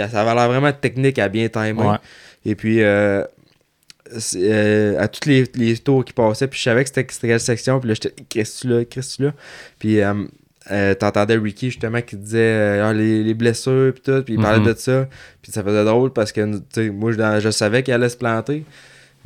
Ça avait l'air vraiment technique à bien timer. Ouais. Et puis, euh, euh, à tous les, les tours qui passaient, puis je savais que c'était quelle section, puis là, j'étais « Qu'est-ce que tu là? Qu'est-ce que tu là? » Puis, euh, euh, t'entendais Ricky, justement, qui disait euh, les, les blessures, puis tout, puis il parlait mm-hmm. de ça. Puis ça faisait drôle, parce que, moi, je, je savais qu'il allait se planter.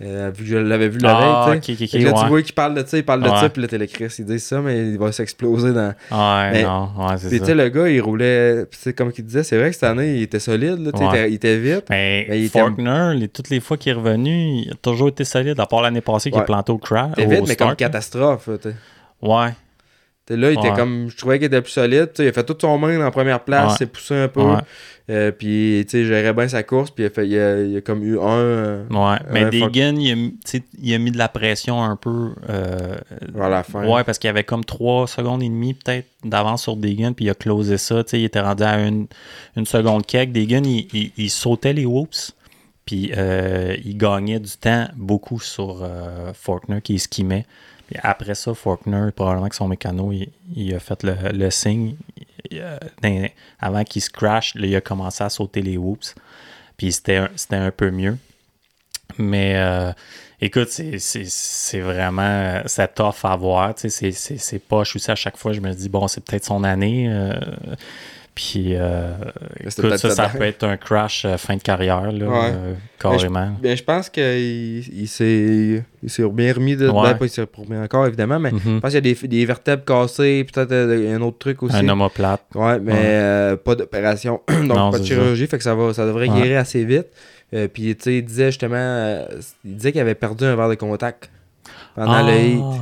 Euh, vu que je l'avais vu la ah, veille, okay, okay, okay, là, ouais. tu vois qu'il parle de ça, il parle de ouais. ça, puis là, t'es le Chris, il dit ça, mais il va s'exploser dans... Ouais, mais, non, ouais, c'est ça. Le gars, il roulait, comme il disait, c'est vrai que cette année, il était solide, là, ouais. il, était, il était vite. Mais, mais il Forkner, était... les, toutes les fois qu'il est revenu, il a toujours été solide, à part l'année passée, ouais. qu'il est planté au crash. Il était vite, mais start, comme catastrophe. T'sais. Ouais. T'sais, là, il ouais. était comme, je trouvais qu'il était plus solide, t'sais, il a fait toute son main en première place, il ouais. s'est poussé un peu. Ouais. Euh, puis, tu sais, gérait bien sa course, puis il a, fait, il a, il a comme eu un... Euh, ouais, mais Deegan, il, il a mis de la pression un peu... Euh, vers la fin. Ouais, parce qu'il avait comme trois secondes et demie peut-être d'avance sur Deegan, puis il a closé ça, tu sais, il était rendu à une, une seconde quelque. Deegan, il, il, il sautait les whoops, puis euh, il gagnait du temps beaucoup sur euh, Forkner, qui esquimait. Puis après ça, Forkner, probablement que son mécano, il, il a fait le, le signe... avant qu'il se crash, là, il a commencé à sauter les whoops. Puis c'était, c'était un peu mieux. Mais euh, écoute, c'est, c'est, c'est vraiment ça tough à voir. Tu sais, c'est, c'est, c'est poche aussi. À chaque fois, je me dis, bon, c'est peut-être son année. Euh, puis euh, écoute, ça, ça peut être un crash euh, fin de carrière, là, ouais. euh, carrément. Mais je, mais je pense qu'il il s'est, il s'est bien remis de. Ouais. Ben, pas il s'est remis encore, évidemment, mais mm-hmm. je pense qu'il y a des, des vertèbres cassées, peut-être euh, un autre truc aussi. Un omoplate. Ouais, mais ouais. Euh, pas d'opération, donc non, pas de chirurgie, ça. Fait que ça, va, ça devrait ouais. guérir assez vite. Euh, puis tu sais, il disait justement, euh, il disait qu'il avait perdu un verre de contact pendant oh. le heat.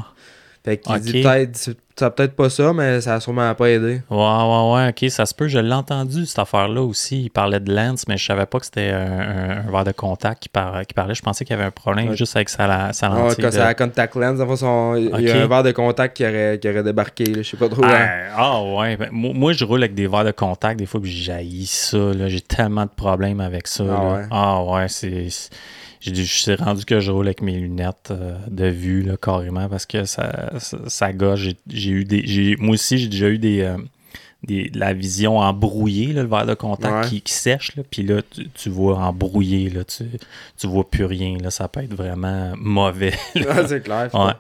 Fait qu'il okay. dit peut-être. Ça peut-être pas ça, mais ça a sûrement pas aidé. Ouais, ouais, ouais, ok, ça se peut. Je l'ai entendu, cette affaire-là aussi. Il parlait de lens, mais je savais pas que c'était un, un, un verre de contact qui, par, qui parlait. Je pensais qu'il y avait un problème ouais. juste avec sa, sa lentille. Ouais, quand c'est la contact lens, enfin, son, okay. il y a un verre de contact qui aurait, qui aurait débarqué. Là, je sais pas trop. Ah, hein. Oh, ouais. Ben, moi, moi, je roule avec des verres de contact. Des fois, puis j'haïs ça. Là. J'ai tellement de problèmes avec ça. Ah, là. Ouais. Ah, ouais, c'est... c'est... Je suis rendu que je roule avec mes lunettes euh, de vue, là, carrément, parce que ça, ça, ça gâche. J'ai, j'ai eu des, j'ai, moi aussi, j'ai déjà eu des, euh, des la vision embrouillée, là, le verre de contact ouais. qui, qui sèche. Là, puis là, tu, tu vois embrouillé, là, tu, tu vois plus rien. Là, ça peut être vraiment mauvais. Ouais, c'est clair. Ouais.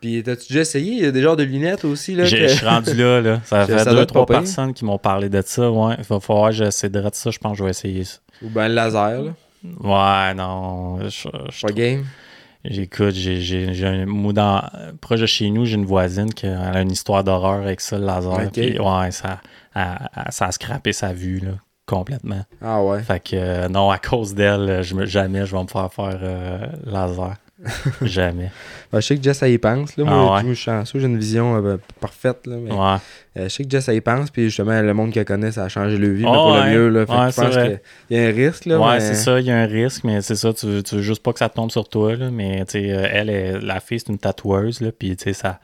Puis, t'as-tu déjà essayé? Il y a des genres de lunettes aussi. Là, que... Je suis rendu là. là. Ça fait deux, trois personnes qui m'ont parlé de ça. Ouais. Il va falloir que j'essaierai de ça. Je pense que je vais essayer ça. Ou bien le laser, là. Ouais, non. Je, je pas game. J'écoute, j'ai, j'ai, j'ai un mot dans. Proche de chez nous, j'ai une voisine qui a une histoire d'horreur avec ça, le laser. Okay. Puis, ouais, ça, elle, elle, ça a scrappé sa vue, là, complètement. Ah ouais. Fait que, euh, non, à cause d'elle, je, jamais je vais me faire faire euh, laser. Jamais. Ben, je sais que Jess, ça y pense. Là, moi, ah ouais. je, je suis chanceux, j'ai une vision euh, parfaite. Là, mais, ouais. euh, je sais que Jess, ça y pense. Puis justement, le monde qu'elle connaît, ça a changé leur vie oh, mais pour ouais. le mieux. Là, fait ouais, que je pense vrai. qu'il y a un risque. Là, ouais, mais... c'est ça, il y a un risque. Mais c'est ça, tu veux, tu veux juste pas que ça tombe sur toi. Là, mais euh, elle, est, la fille, c'est une tatoueuse. Là, puis ça,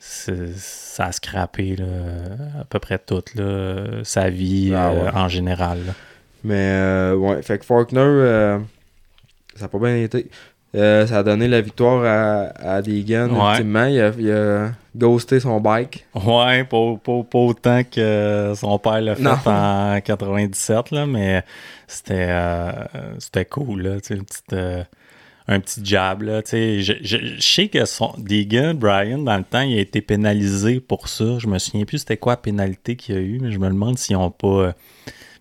c'est, ça a scrappé là, à peu près toute là, sa vie ah, ouais. euh, en général. Là. Mais euh, ouais, fait que Forkner, euh, ça n'a pas bien été. Euh, ça a donné la victoire à, à Deegan, ouais. ultimement. Il a, il a ghosté son bike. Ouais, pas, pas, pas autant que son père l'a fait non. en quatre-vingt-dix-sept, là, mais c'était, euh, c'était cool. Là, une petite, euh, un petit jab. Là, je, je, je sais que son, Deegan, Brian, dans le temps, il a été pénalisé pour ça. Je me souviens plus c'était quoi la pénalité qu'il y a eu, mais je me demande s'ils n'ont pas... Euh,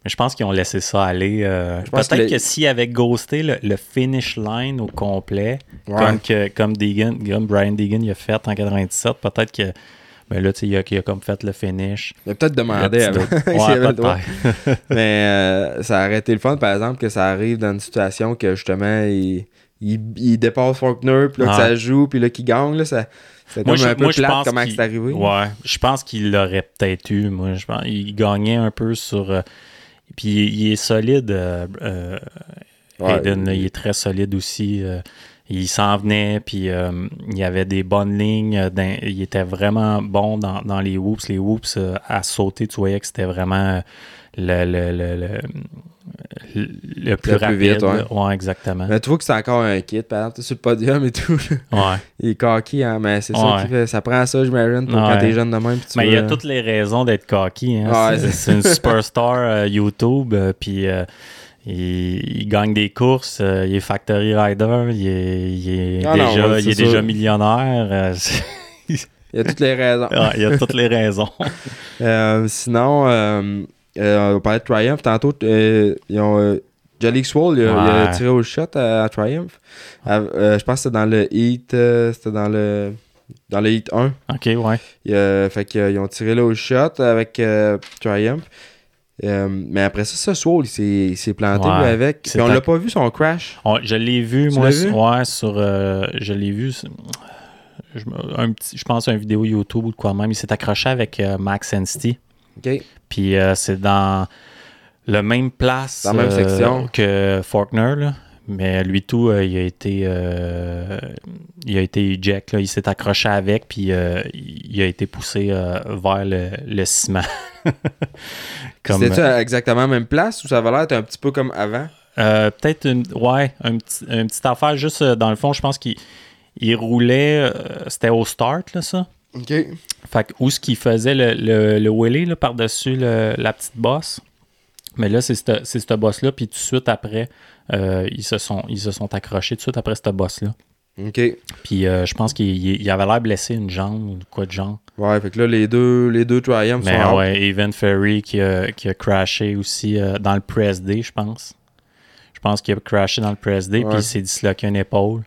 mais je pense qu'ils ont laissé ça aller. Euh, je pense peut-être que, que s'ils avaient ghosté le, le finish line au complet, ouais. comme, que, comme, Deegan, comme Brian Deegan il a fait en quatre-vingt-dix-sept, peut-être que. Mais là, tu sais, il a, il a comme fait le finish. Il a peut-être demandé à ouais, mais euh, ça a arrêté le fun, par exemple, que ça arrive dans une situation que justement, il, il, il dépasse Forkner, puis là, ah. que ça joue, puis là, qu'il gagne, là, ça. C'est moi, je, un peu moi, plate comment c'est arrivé. Ouais, je pense qu'il l'aurait peut-être eu. Moi, je pense, il gagnait un peu sur. Euh, Puis il est solide, euh, euh, ouais, Hayden, il... il est très solide aussi. Euh, il s'en venait, puis euh, il y avait des bonnes lignes. Dans, il était vraiment bon dans, dans les whoops. Les whoops euh, à sauter, tu voyais que c'était vraiment le, le, le, le, le, le plus le rapide. Plus vite, ouais. Ouais, exactement. Mais tu vois que c'est encore un kit, par exemple, sur le podium et tout. Ouais. Il est cocky, hein, mais c'est ouais. ça qui fait. Ça prend ça, j'imagine, pour ouais. quand t'es jeune de même. Tu mais veux... il y a toutes les raisons d'être cocky. Hein. Ouais, c'est, c'est... c'est une superstar euh, YouTube, euh, puis. Euh, Il, il gagne des courses, euh, il est factory rider, il est, il est ah déjà, non, ouais, il est déjà millionnaire. Euh, il y a toutes les raisons. Ah, il y a toutes les raisons. euh, sinon, euh, euh, on parlait de Triumph. Tantôt, euh, ils ont, euh, Jolly Swole, il, ouais. il a tiré au shot à, à Triumph. À, euh, je pense que c'était dans le Heat, euh, c'était dans le... Dans le Heat un. OK, ouais. Il, euh, fait qu'ils ont tiré là au shot avec euh, Triumph. Euh, mais après ça, ce soir, il s'est, il s'est planté ouais, avec. Puis on l'a pas vu son crash. On, je l'ai vu, tu moi, vu? Ouais, sur. Euh, je l'ai vu. Je, un petit, je pense à une vidéo YouTube ou de quoi même. Il s'est accroché avec euh, Max Ansty. OK. Puis euh, c'est dans la même place dans la même section. Euh, que Forkner, là. Mais lui, tout, euh, il a été. Euh, il a été eject, là. Il s'est accroché avec, puis euh, il a été poussé euh, vers le, le ciment. Comme, c'était-tu euh, exactement la même place ou ça avait l'air d'être un petit peu comme avant? Euh, peut-être une ouais, un petit, une petite affaire juste euh, dans le fond, je pense qu'il il roulait, euh, c'était au start là ça. OK. Fait que où ce qu'il faisait le, le, le wheelie là, par-dessus le, la petite bosse. Mais là, c'est cette, c'est cette bosse-là, puis tout de suite après, euh, ils se sont ils se sont accrochés tout de suite après cette bosse-là. OK. Puis euh, je pense qu'il il, il avait l'air blessé une jambe ou quoi de genre. Ouais, fait que là, les deux, les deux Triumph ben sont ouais, et Vince Friese qui a, qui a crashé aussi euh, dans le Press Day, je pense. Je pense qu'il a crashé dans le Press Day, puis il s'est disloqué une épaule.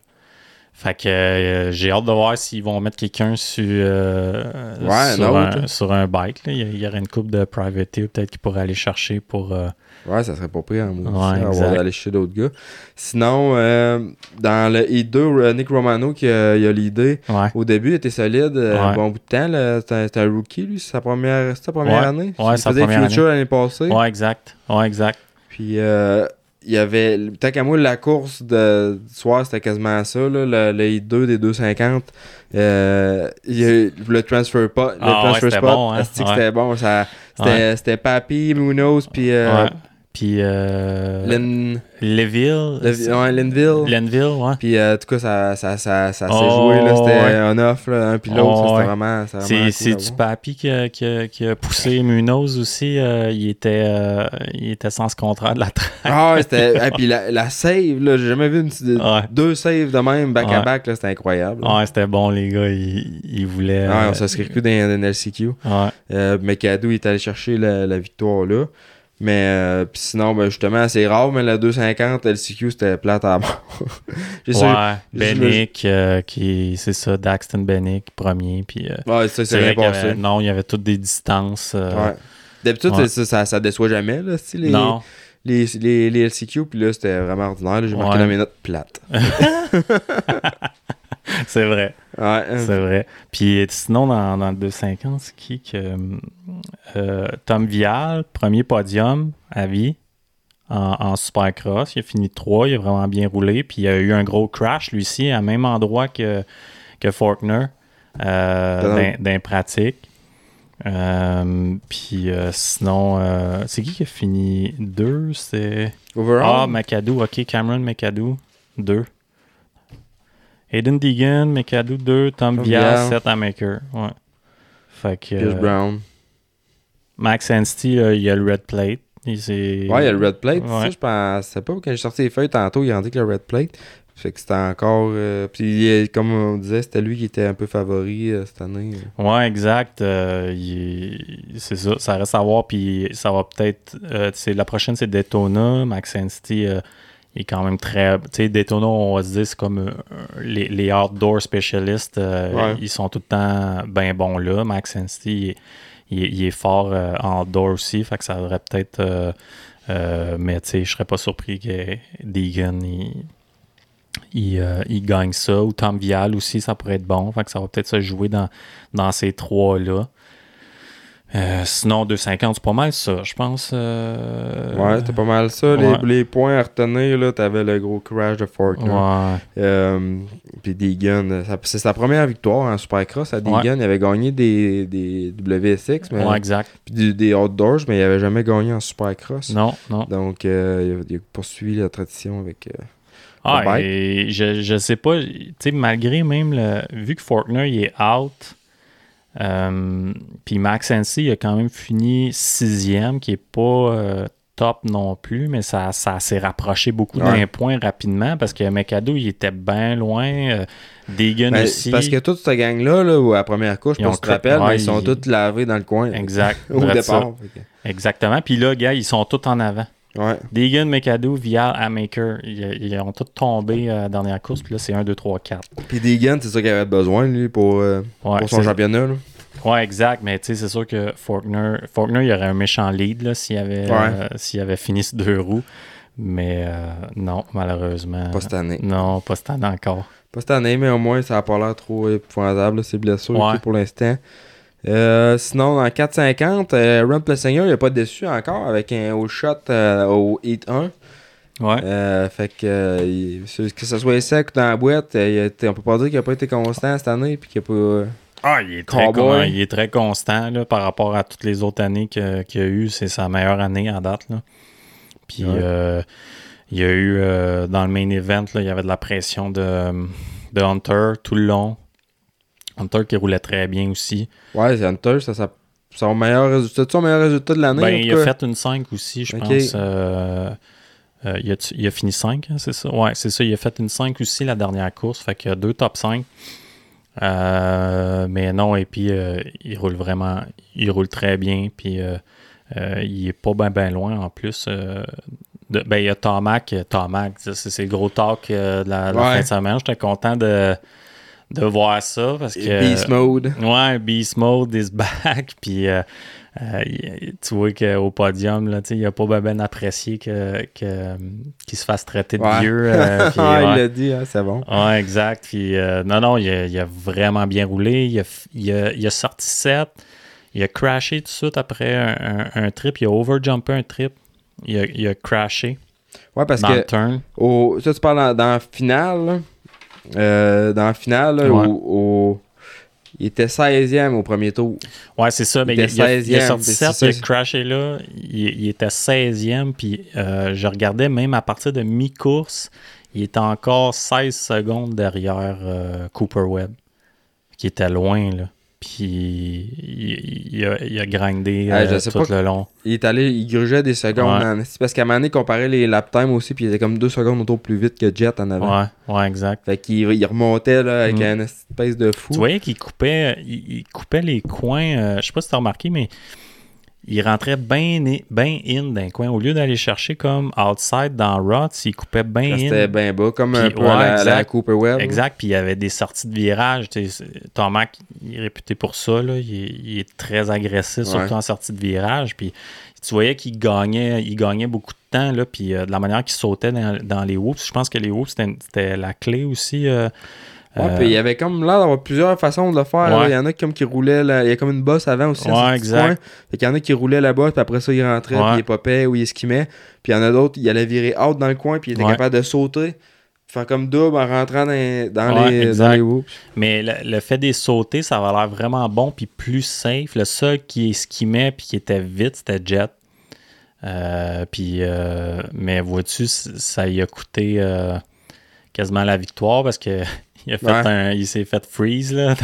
Fait que euh, j'ai hâte de voir s'ils vont mettre quelqu'un sur, euh, ouais, sur, un, sur un bike. Là. Il y aurait une coupe de privateer peut-être qu'ils pourraient aller chercher pour... Euh... Ouais, ça serait pas pris en hein, ouais, d'aller chez d'autres gars. Sinon, euh, dans le E deux, Nick Romano qui a, il a l'idée. Ouais. Au début, il était solide ouais. un bon bout de temps. Là, c'était, c'était un rookie, lui. C'est sa première, c'est sa première ouais. année. Ouais, il sa faisait première Future année. L'année passée. Ouais, exact. Ouais, exact. Puis... Euh, il y avait, tant qu'à moi, la course de, du soir, c'était quasiment ça, là, le I deux des deux cent cinquante. Euh, il y a eu le transfer pot. Le ah, transfer ouais, c'était spot, bon, hein? C'était, ouais. c'était bon. Ça, c'était, ouais. c'était Papi, Munoz, puis. Euh, ouais. Puis. Euh, Lin... Linville. Le, ouais, Linville. Linville, ouais. Puis, euh, en tout cas, ça, ça, ça, ça oh, s'est joué. Là, c'était ouais. un off, là, un pilote. Oh, ça, c'était ouais. vraiment. C'était vraiment c'est cool, c'est du Papi qui a, qui a, qui a poussé Munoz aussi. Euh, il, était, euh, il était sens contraire de la traque. Ah, c'était. Et puis, la, la save, là, j'ai jamais vu une, ouais. deux saves de même, back-à-back. Ouais. Back, c'était incroyable. Là. Ouais, c'était bon, les gars. Ils, ils voulaient. Ouais, on s'inscrit que dans un L C Q. Ouais. Euh, McAdoo, il est allé chercher la, la victoire là. Mais euh, pis sinon, ben justement, c'est rare, mais la deux cent cinquante L C Q, c'était plate à mort. Ouais, ça, Bennick, euh, qui, c'est ça, Daxton Bennick, premier. Pis, euh, ouais, ça, c'est rien passé. Avait, non, il y avait toutes des distances. Euh, ouais. D'habitude, ouais. Ça, ça, ça déçoit jamais, là, les, non. Les, les, les, les L C Q, puis là, c'était vraiment ordinaire. Là, j'ai marqué ouais. dans mes notes plates. C'est vrai. Ouais. C'est vrai. Puis sinon, dans, dans le deux cent cinquante, c'est qui que. Euh, Tom Vialle, premier podium à vie en, en supercross. Il a fini trois, il a vraiment bien roulé. Puis il a eu un gros crash, lui aussi, à même endroit que, que Forkner, euh, d'un pratique. Euh, puis euh, sinon, euh, c'est qui qui a fini deux? C'est. Overall? Ah, McAdoo, ok, Cameron McAdoo, deux. Aiden Deegan, McAdoo deux, Tom Vialle, sept à Maker. Ouais. Fait que. Pierce euh, Brown. Max Ansty, euh, il y a le Red Plate. Il s'est... Ouais, il y a le Red Plate. Ouais. Ça, je pensais pas. Quand j'ai sorti les feuilles tantôt, il a dit que le Red Plate. Fait que c'était encore. Euh, puis, comme on disait, c'était lui qui était un peu favori euh, cette année. Là. Ouais, exact. Euh, il est... C'est ça. Ça reste à voir. Puis, ça va peut-être. Euh, c'est... La prochaine, c'est Daytona. Max Ansty. Euh... Il est quand même très... Tu sais, Daytona, on va se dire, c'est comme euh, les, les outdoor spécialistes. Euh, ouais. Ils sont tout le temps bien bons là. Max Ansty, il, il, il est fort euh, en outdoor aussi. Fait que ça devrait peut-être... Euh, euh, mais tu sais, je serais pas surpris que Deegan, il, il, euh, il gagne ça. Ou Tom Vialle aussi, ça pourrait être bon. Fait que ça va peut-être se jouer dans, dans ces trois-là. Euh, sinon, deux cent cinquante, c'est pas mal ça, je pense. Euh... Ouais, c'était pas mal ça. Ouais. Les, les points à retenir, là, t'avais le gros crash de Forkner. Ouais. Euh, puis Deegan, c'est sa première victoire en Supercross à Deegan. Ouais. Il avait gagné des, des W S X. Mais, ouais, exact. Puis des Outdoors, mais il n'avait jamais gagné en Supercross. Non, non. Donc, euh, il a poursuivi la tradition avec... Euh... Ah, et je, je sais pas, tu sais, malgré même, le, vu que Forkner, il est out, euh, puis Max Ansty, il a quand même fini sixième, qui est pas euh, top non plus, mais ça, ça s'est rapproché beaucoup ouais. d'un point rapidement, parce que McAdoo, il était bien loin, euh, Deegan ben, aussi. Parce que toute cette gang-là, là, à la première couche, je pense que tu te rappelles, ouais, mais ils sont ils... tous lavés dans le coin. Exact. Au départ. Okay. Exactement, puis là, gars, ils sont tous en avant. Ouais. Deegan, McAdoo, Vialle, Amaker, ils, ils ont tous tombé euh, dans la course, puis là c'est un, deux, trois, quatre. Puis Deegan, c'est ça qu'il avait besoin lui pour, euh, ouais, pour son championnat. Là. Ouais, exact, mais tu sais, c'est sûr que Forkner, Forkner, il aurait un méchant lead là, s'il avait, ouais. euh, s'il avait fini ses deux roues. Mais euh, non, malheureusement. Pas cette année. Non, pas cette année encore. Pas cette année, mais au moins ça n'a pas l'air trop épouvantable, ces blessures ouais. pour l'instant. Euh, sinon, dans quatre cent cinquante, euh, Ron Plessinger, il n'a pas déçu encore avec un haut shot euh, au huit un. Ouais. Euh, fait que, euh, il, que ce soit sec ou dans la boîte, euh, il a, on peut pas dire qu'il n'a pas été constant cette année. Puis qu'il a pas, euh, ah, il est, très con, il est très constant là, par rapport à toutes les autres années que, qu'il a eu. C'est sa meilleure année à date. Là. Puis, ouais. euh, il y a eu, euh, dans le main event, là, il y avait de la pression de, de Hunter tout le long. Hunter qui roulait très bien aussi. Ouais, c'est Hunter, ça, ça, son meilleur résultat. Son meilleur résultat de l'année. Ben, il a fait une cinq aussi, je okay. pense. Euh, euh, il, a, il a fini cinq, hein, c'est ça? Ouais, c'est ça. Il a fait une cinq aussi la dernière course. Fait qu'il y a deux top cinq. Euh, mais non, et puis euh, il roule vraiment. Il roule très bien. Puis euh, euh, il est pas bien ben loin en plus. Euh, de, ben, il y a Tomac. Tomac, c'est, c'est le gros talk euh, de la, de ouais. la fin de semaine. J'étais content de. De voir ça, parce que... Beast Mode. Ouais, Beast Mode is back, puis euh, euh, tu vois qu'au podium, là, il n'a pas ben, ben apprécié que, que, qu'il se fasse traiter de ouais. vieux. Euh, pis, ouais. Il l'a dit, hein, c'est bon. Ouais, exact, puis euh, non, non, il a, il a vraiment bien roulé, il a, il a, il a sorti sept, il a crashé tout de suite après un, un, un trip, il a overjumpé un trip, il a, il a crashé ouais, parce dans que le turn. Au, ça, tu parles dans la finale, là. Euh, dans la finale, là, ouais. où, où... il était seizième au premier tour. Ouais, c'est ça. Mais il, il, a, il a sorti sept, il a crashé là. Il, il était seizième. Puis euh, je regardais même à partir de mi-course, il était encore seize secondes derrière euh, Cooper Webb, qui était loin, là. Puis il, il, a, il a grindé ouais, euh, tout le long. Il est allé, il grugeait des secondes. Ouais. En, parce qu'à un moment donné, il comparait les lap times aussi, puis il était comme deux secondes autour plus vite que Jet en avant. Ouais, ouais, exact. Fait qu'il il remontait là, avec mm. une espèce de fou. Tu voyais qu'il coupait, il, il coupait les coins. Euh, je sais pas si tu as remarqué, mais il rentrait bien ben in d'un coin. Au lieu d'aller chercher comme outside dans Rots, il coupait bien in. C'était bien bas, comme puis, un peu ouais, à, la, la Cooper Webb. Exact, puis il y avait des sorties de virage. Tomac, il est réputé pour ça. Là. Il, il est très agressif, ouais. surtout en sortie de virage. Puis tu voyais qu'il gagnait, il gagnait beaucoup de temps. Là, puis euh, de la manière qu'il sautait dans, dans les whoops. Je pense que les whoops, c'était, c'était la clé aussi. Euh, Ouais, euh... puis il y avait comme l'air d'avoir plusieurs façons de le faire. Ouais. Il y en a comme qui roulaient, la... il y a comme une bosse avant aussi. Ouais, exact. Fait qu'il y en a qui roulaient la bosse, puis après ça, ils rentraient, ouais. puis ils popaient ou ils esquimaient. Puis il y en a d'autres, ils allaient virer out dans le coin, puis ils étaient ouais. capables de sauter, faire comme double en rentrant dans, dans ouais, les, dans les whoops. Mais le, le fait des sauter, ça avait l'air vraiment bon, puis plus safe. Le seul qui esquimait, puis qui était vite, c'était Jet. Euh, puis, euh, mais vois-tu, ça lui a coûté euh, quasiment la victoire parce que. Il, a fait ouais. un, il s'est fait freeze, là.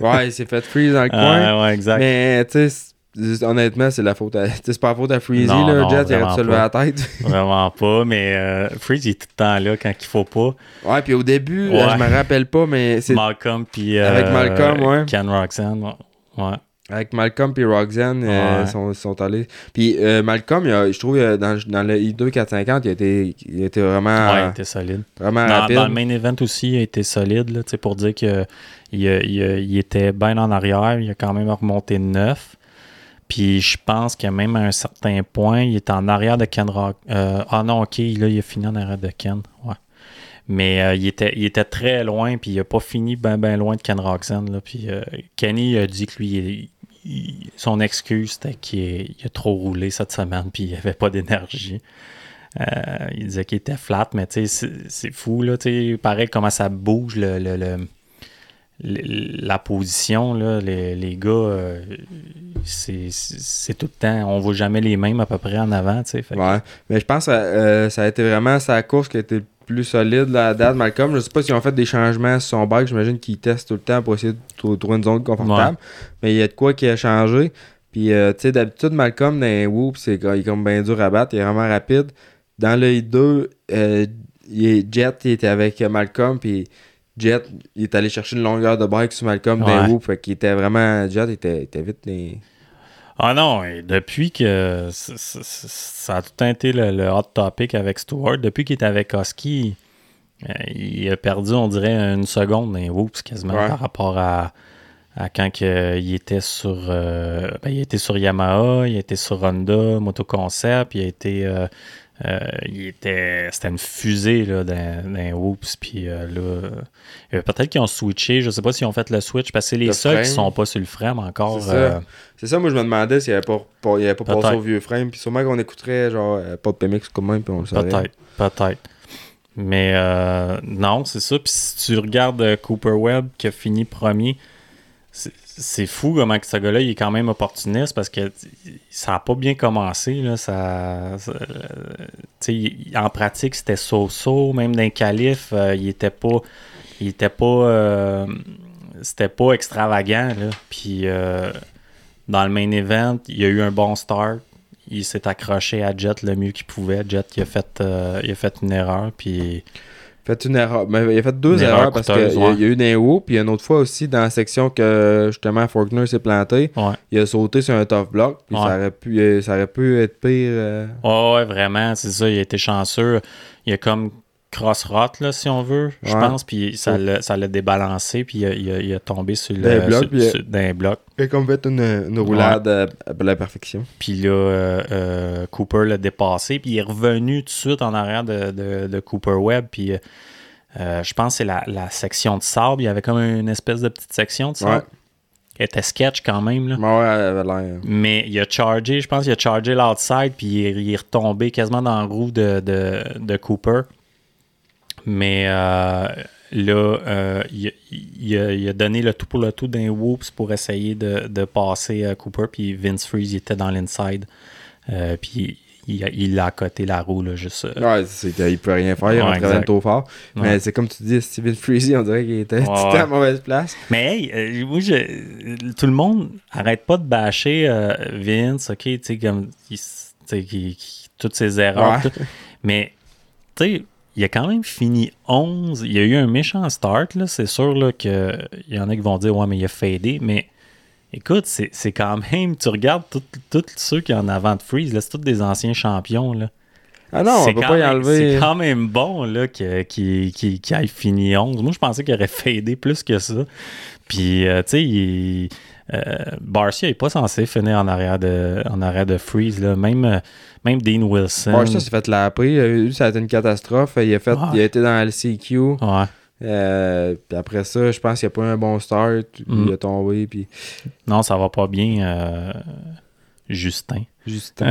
ouais, il s'est fait freeze dans le coin. Ouais, ouais, exact. Mais, tu sais, honnêtement, c'est la faute à... C'est pas la faute à Freezy, non, là, non, Jet, il aurait dû se lever la tête. Vraiment pas, mais euh, Freeze, il est tout le temps là quand il faut pas. Ouais, puis au début, ouais. là, je me rappelle pas, mais c'est... Malcolm, puis... Euh, avec Malcolm, ouais. Ken Roczen, ouais. ouais. Avec Malcolm et Roczen, ouais. euh, sont, sont allés. Puis euh, Malcolm, il a, je trouve, dans, dans le I deux quatre cent cinquante, il a été, il a été vraiment. Ouais, il était solide. Vraiment dans, rapide. Dans le main event aussi, il a été solide, là, pour dire qu'il il, il était bien en arrière. Il a quand même remonté neuf. Puis je pense que même à un certain point, il était en arrière de Ken Rock. Euh, ah non, ok, là, il a fini en arrière de Ken. Ouais. Mais euh, il, était, il était très loin, puis il n'a pas fini bien ben loin de Ken Roczen. Puis euh, Kenny a dit que lui, il, il, son excuse, c'était qu'il il a trop roulé cette semaine puis il avait pas d'énergie. Euh, il disait qu'il était flat, mais tu sais, c'est, c'est fou, là, tu sais, pareil, comment ça bouge, le, le, le, le, la position, là, les, les gars, euh, c'est, c'est, c'est tout le temps, on voit jamais les mêmes à peu près en avant, tu sais. Ouais, que... mais je pense que euh, ça a été vraiment sa course qui a été plus solide, là, à date, Malcolm. Je sais pas s'ils ont fait des changements sur son bike, j'imagine qu'ils testent tout le temps pour essayer de trouver une zone confortable, ouais. Mais il y a de quoi qui a changé, puis euh, tu sais, d'habitude, Malcolm, dans les whoops, c'est il est comme bien dur à battre, il est vraiment rapide. Dans le I deux, euh, Jet il était avec Malcolm, puis Jet il est allé chercher une longueur de break sur Malcolm, ouais. D'un roue, fait qu'il était vraiment. Jet il était, il était vite. Mais... Ah non, et depuis que c'est, c'est, ça a tout teinté le, le hot topic avec Stewart, depuis qu'il était avec Husky, euh, il a perdu, on dirait, une seconde d'un roue, quasiment, ouais. Par rapport à, à quand il était sur. Euh, ben, il était sur Yamaha, il était sur Honda, Motoconcept, il a été. Euh, Euh, il était, c'était une fusée là, dans, dans Whoops. Puis euh, là, euh, peut-être qu'ils ont switché. Je sais pas s'ils ont fait le switch parce que c'est les le seuls frame. Qui sont pas sur le frame encore. C'est ça. Euh... C'est ça, moi je me demandais s'il n'y avait pas, pas, il avait pas passé au vieux frame. Puis sûrement qu'on écouterait genre euh, pas de P M X quand même. Puis on le saurait. Peut-être, peut-être. Mais euh, non, c'est ça. Puis si tu regardes Cooper Webb qui a fini premier, c'est, c'est fou comment que ce gars-là il est quand même opportuniste parce que ça n'a pas bien commencé là, ça, ça il, en pratique c'était so-so, même dans les qualifs euh, il était pas il était pas euh, c'était pas extravagant là. Puis euh, dans le main event il a eu un bon start, il s'est accroché à Jet le mieux qu'il pouvait. Jet il a fait euh, il a fait une erreur puis fait une erreur. Mais il a fait deux une erreurs erreur parce qu'il ouais. y a eu d'un haut, puis une autre fois aussi dans la section que justement Forkner s'est planté, ouais. Il a sauté sur un tough block, puis ouais. ça, aurait pu, ça aurait pu être pire. Euh... Oh, ouais, vraiment, c'est ça, il a été chanceux. Il a comme cross-rot, là, si on veut, ouais. Je pense, puis ça, ouais. l'a, ça l'a débalancé, puis il a, il a, il a tombé sur le d'un bloc. Sur, il a, sur, d'un bloc. Il a comme fait une, une roulade ouais. à, à la perfection. Puis là, euh, euh, Cooper l'a dépassé, puis il est revenu tout de suite en arrière de, de, de Cooper Webb, puis euh, je pense que c'est la, la section de sable, il y avait comme une espèce de petite section de sable. Ouais. Elle était sketch quand même. Là. Ouais, elle avait l'air. Mais il a chargé, je pense qu'il a chargé l'outside, puis il, il est retombé quasiment dans la roue de, de, de Cooper. Mais euh, là, euh, il, il, a, il a donné le tout pour le tout d'un whoops pour essayer de, de passer à Cooper. Puis Vince Friese, il était dans l'inside. Euh, puis il, il a accoté la roue, là, juste... Ouais, c'est, il ne pouvait rien faire, il ouais, rentrait trop fort. Ouais. Mais c'est comme tu dis, si Vince Friese, on dirait qu'il était ouais. tout à mauvaise place. Mais hey, euh, moi, je, tout le monde arrête pas de bâcher euh, Vince, OK, tu sais, comme... Il, t'sais, qui, qui, toutes ses erreurs. Ouais. Tout, mais, tu sais... Il a quand même fini onze. Il a eu un méchant start. Là. C'est sûr là, que il y en a qui vont dire « Ouais, mais il a fadé. » Mais écoute, c'est, c'est quand même... Tu regardes tous ceux qui en avant de Friese, là, c'est tous des anciens champions. Là. Ah non, c'est on peut pas même, y enlever. C'est quand même bon là, que, qu'il, qu'il, qu'il aille fini onze. Moi, je pensais qu'il aurait fadé plus que ça. Puis, euh, tu sais, il... Euh, Barcia n'est pas censé finir en arrière de, en arrière de Friese. Là. Même, même Dean Wilson. Barcia s'est fait laper. Ça a été une catastrophe. Il a, fait, ouais. il a été dans le C Q. Ouais. Euh, puis après ça, je pense qu'il n'a pas eu un bon start. Mm. Il a tombé. Puis... Non, ça va pas bien. Euh... Justin. Justin.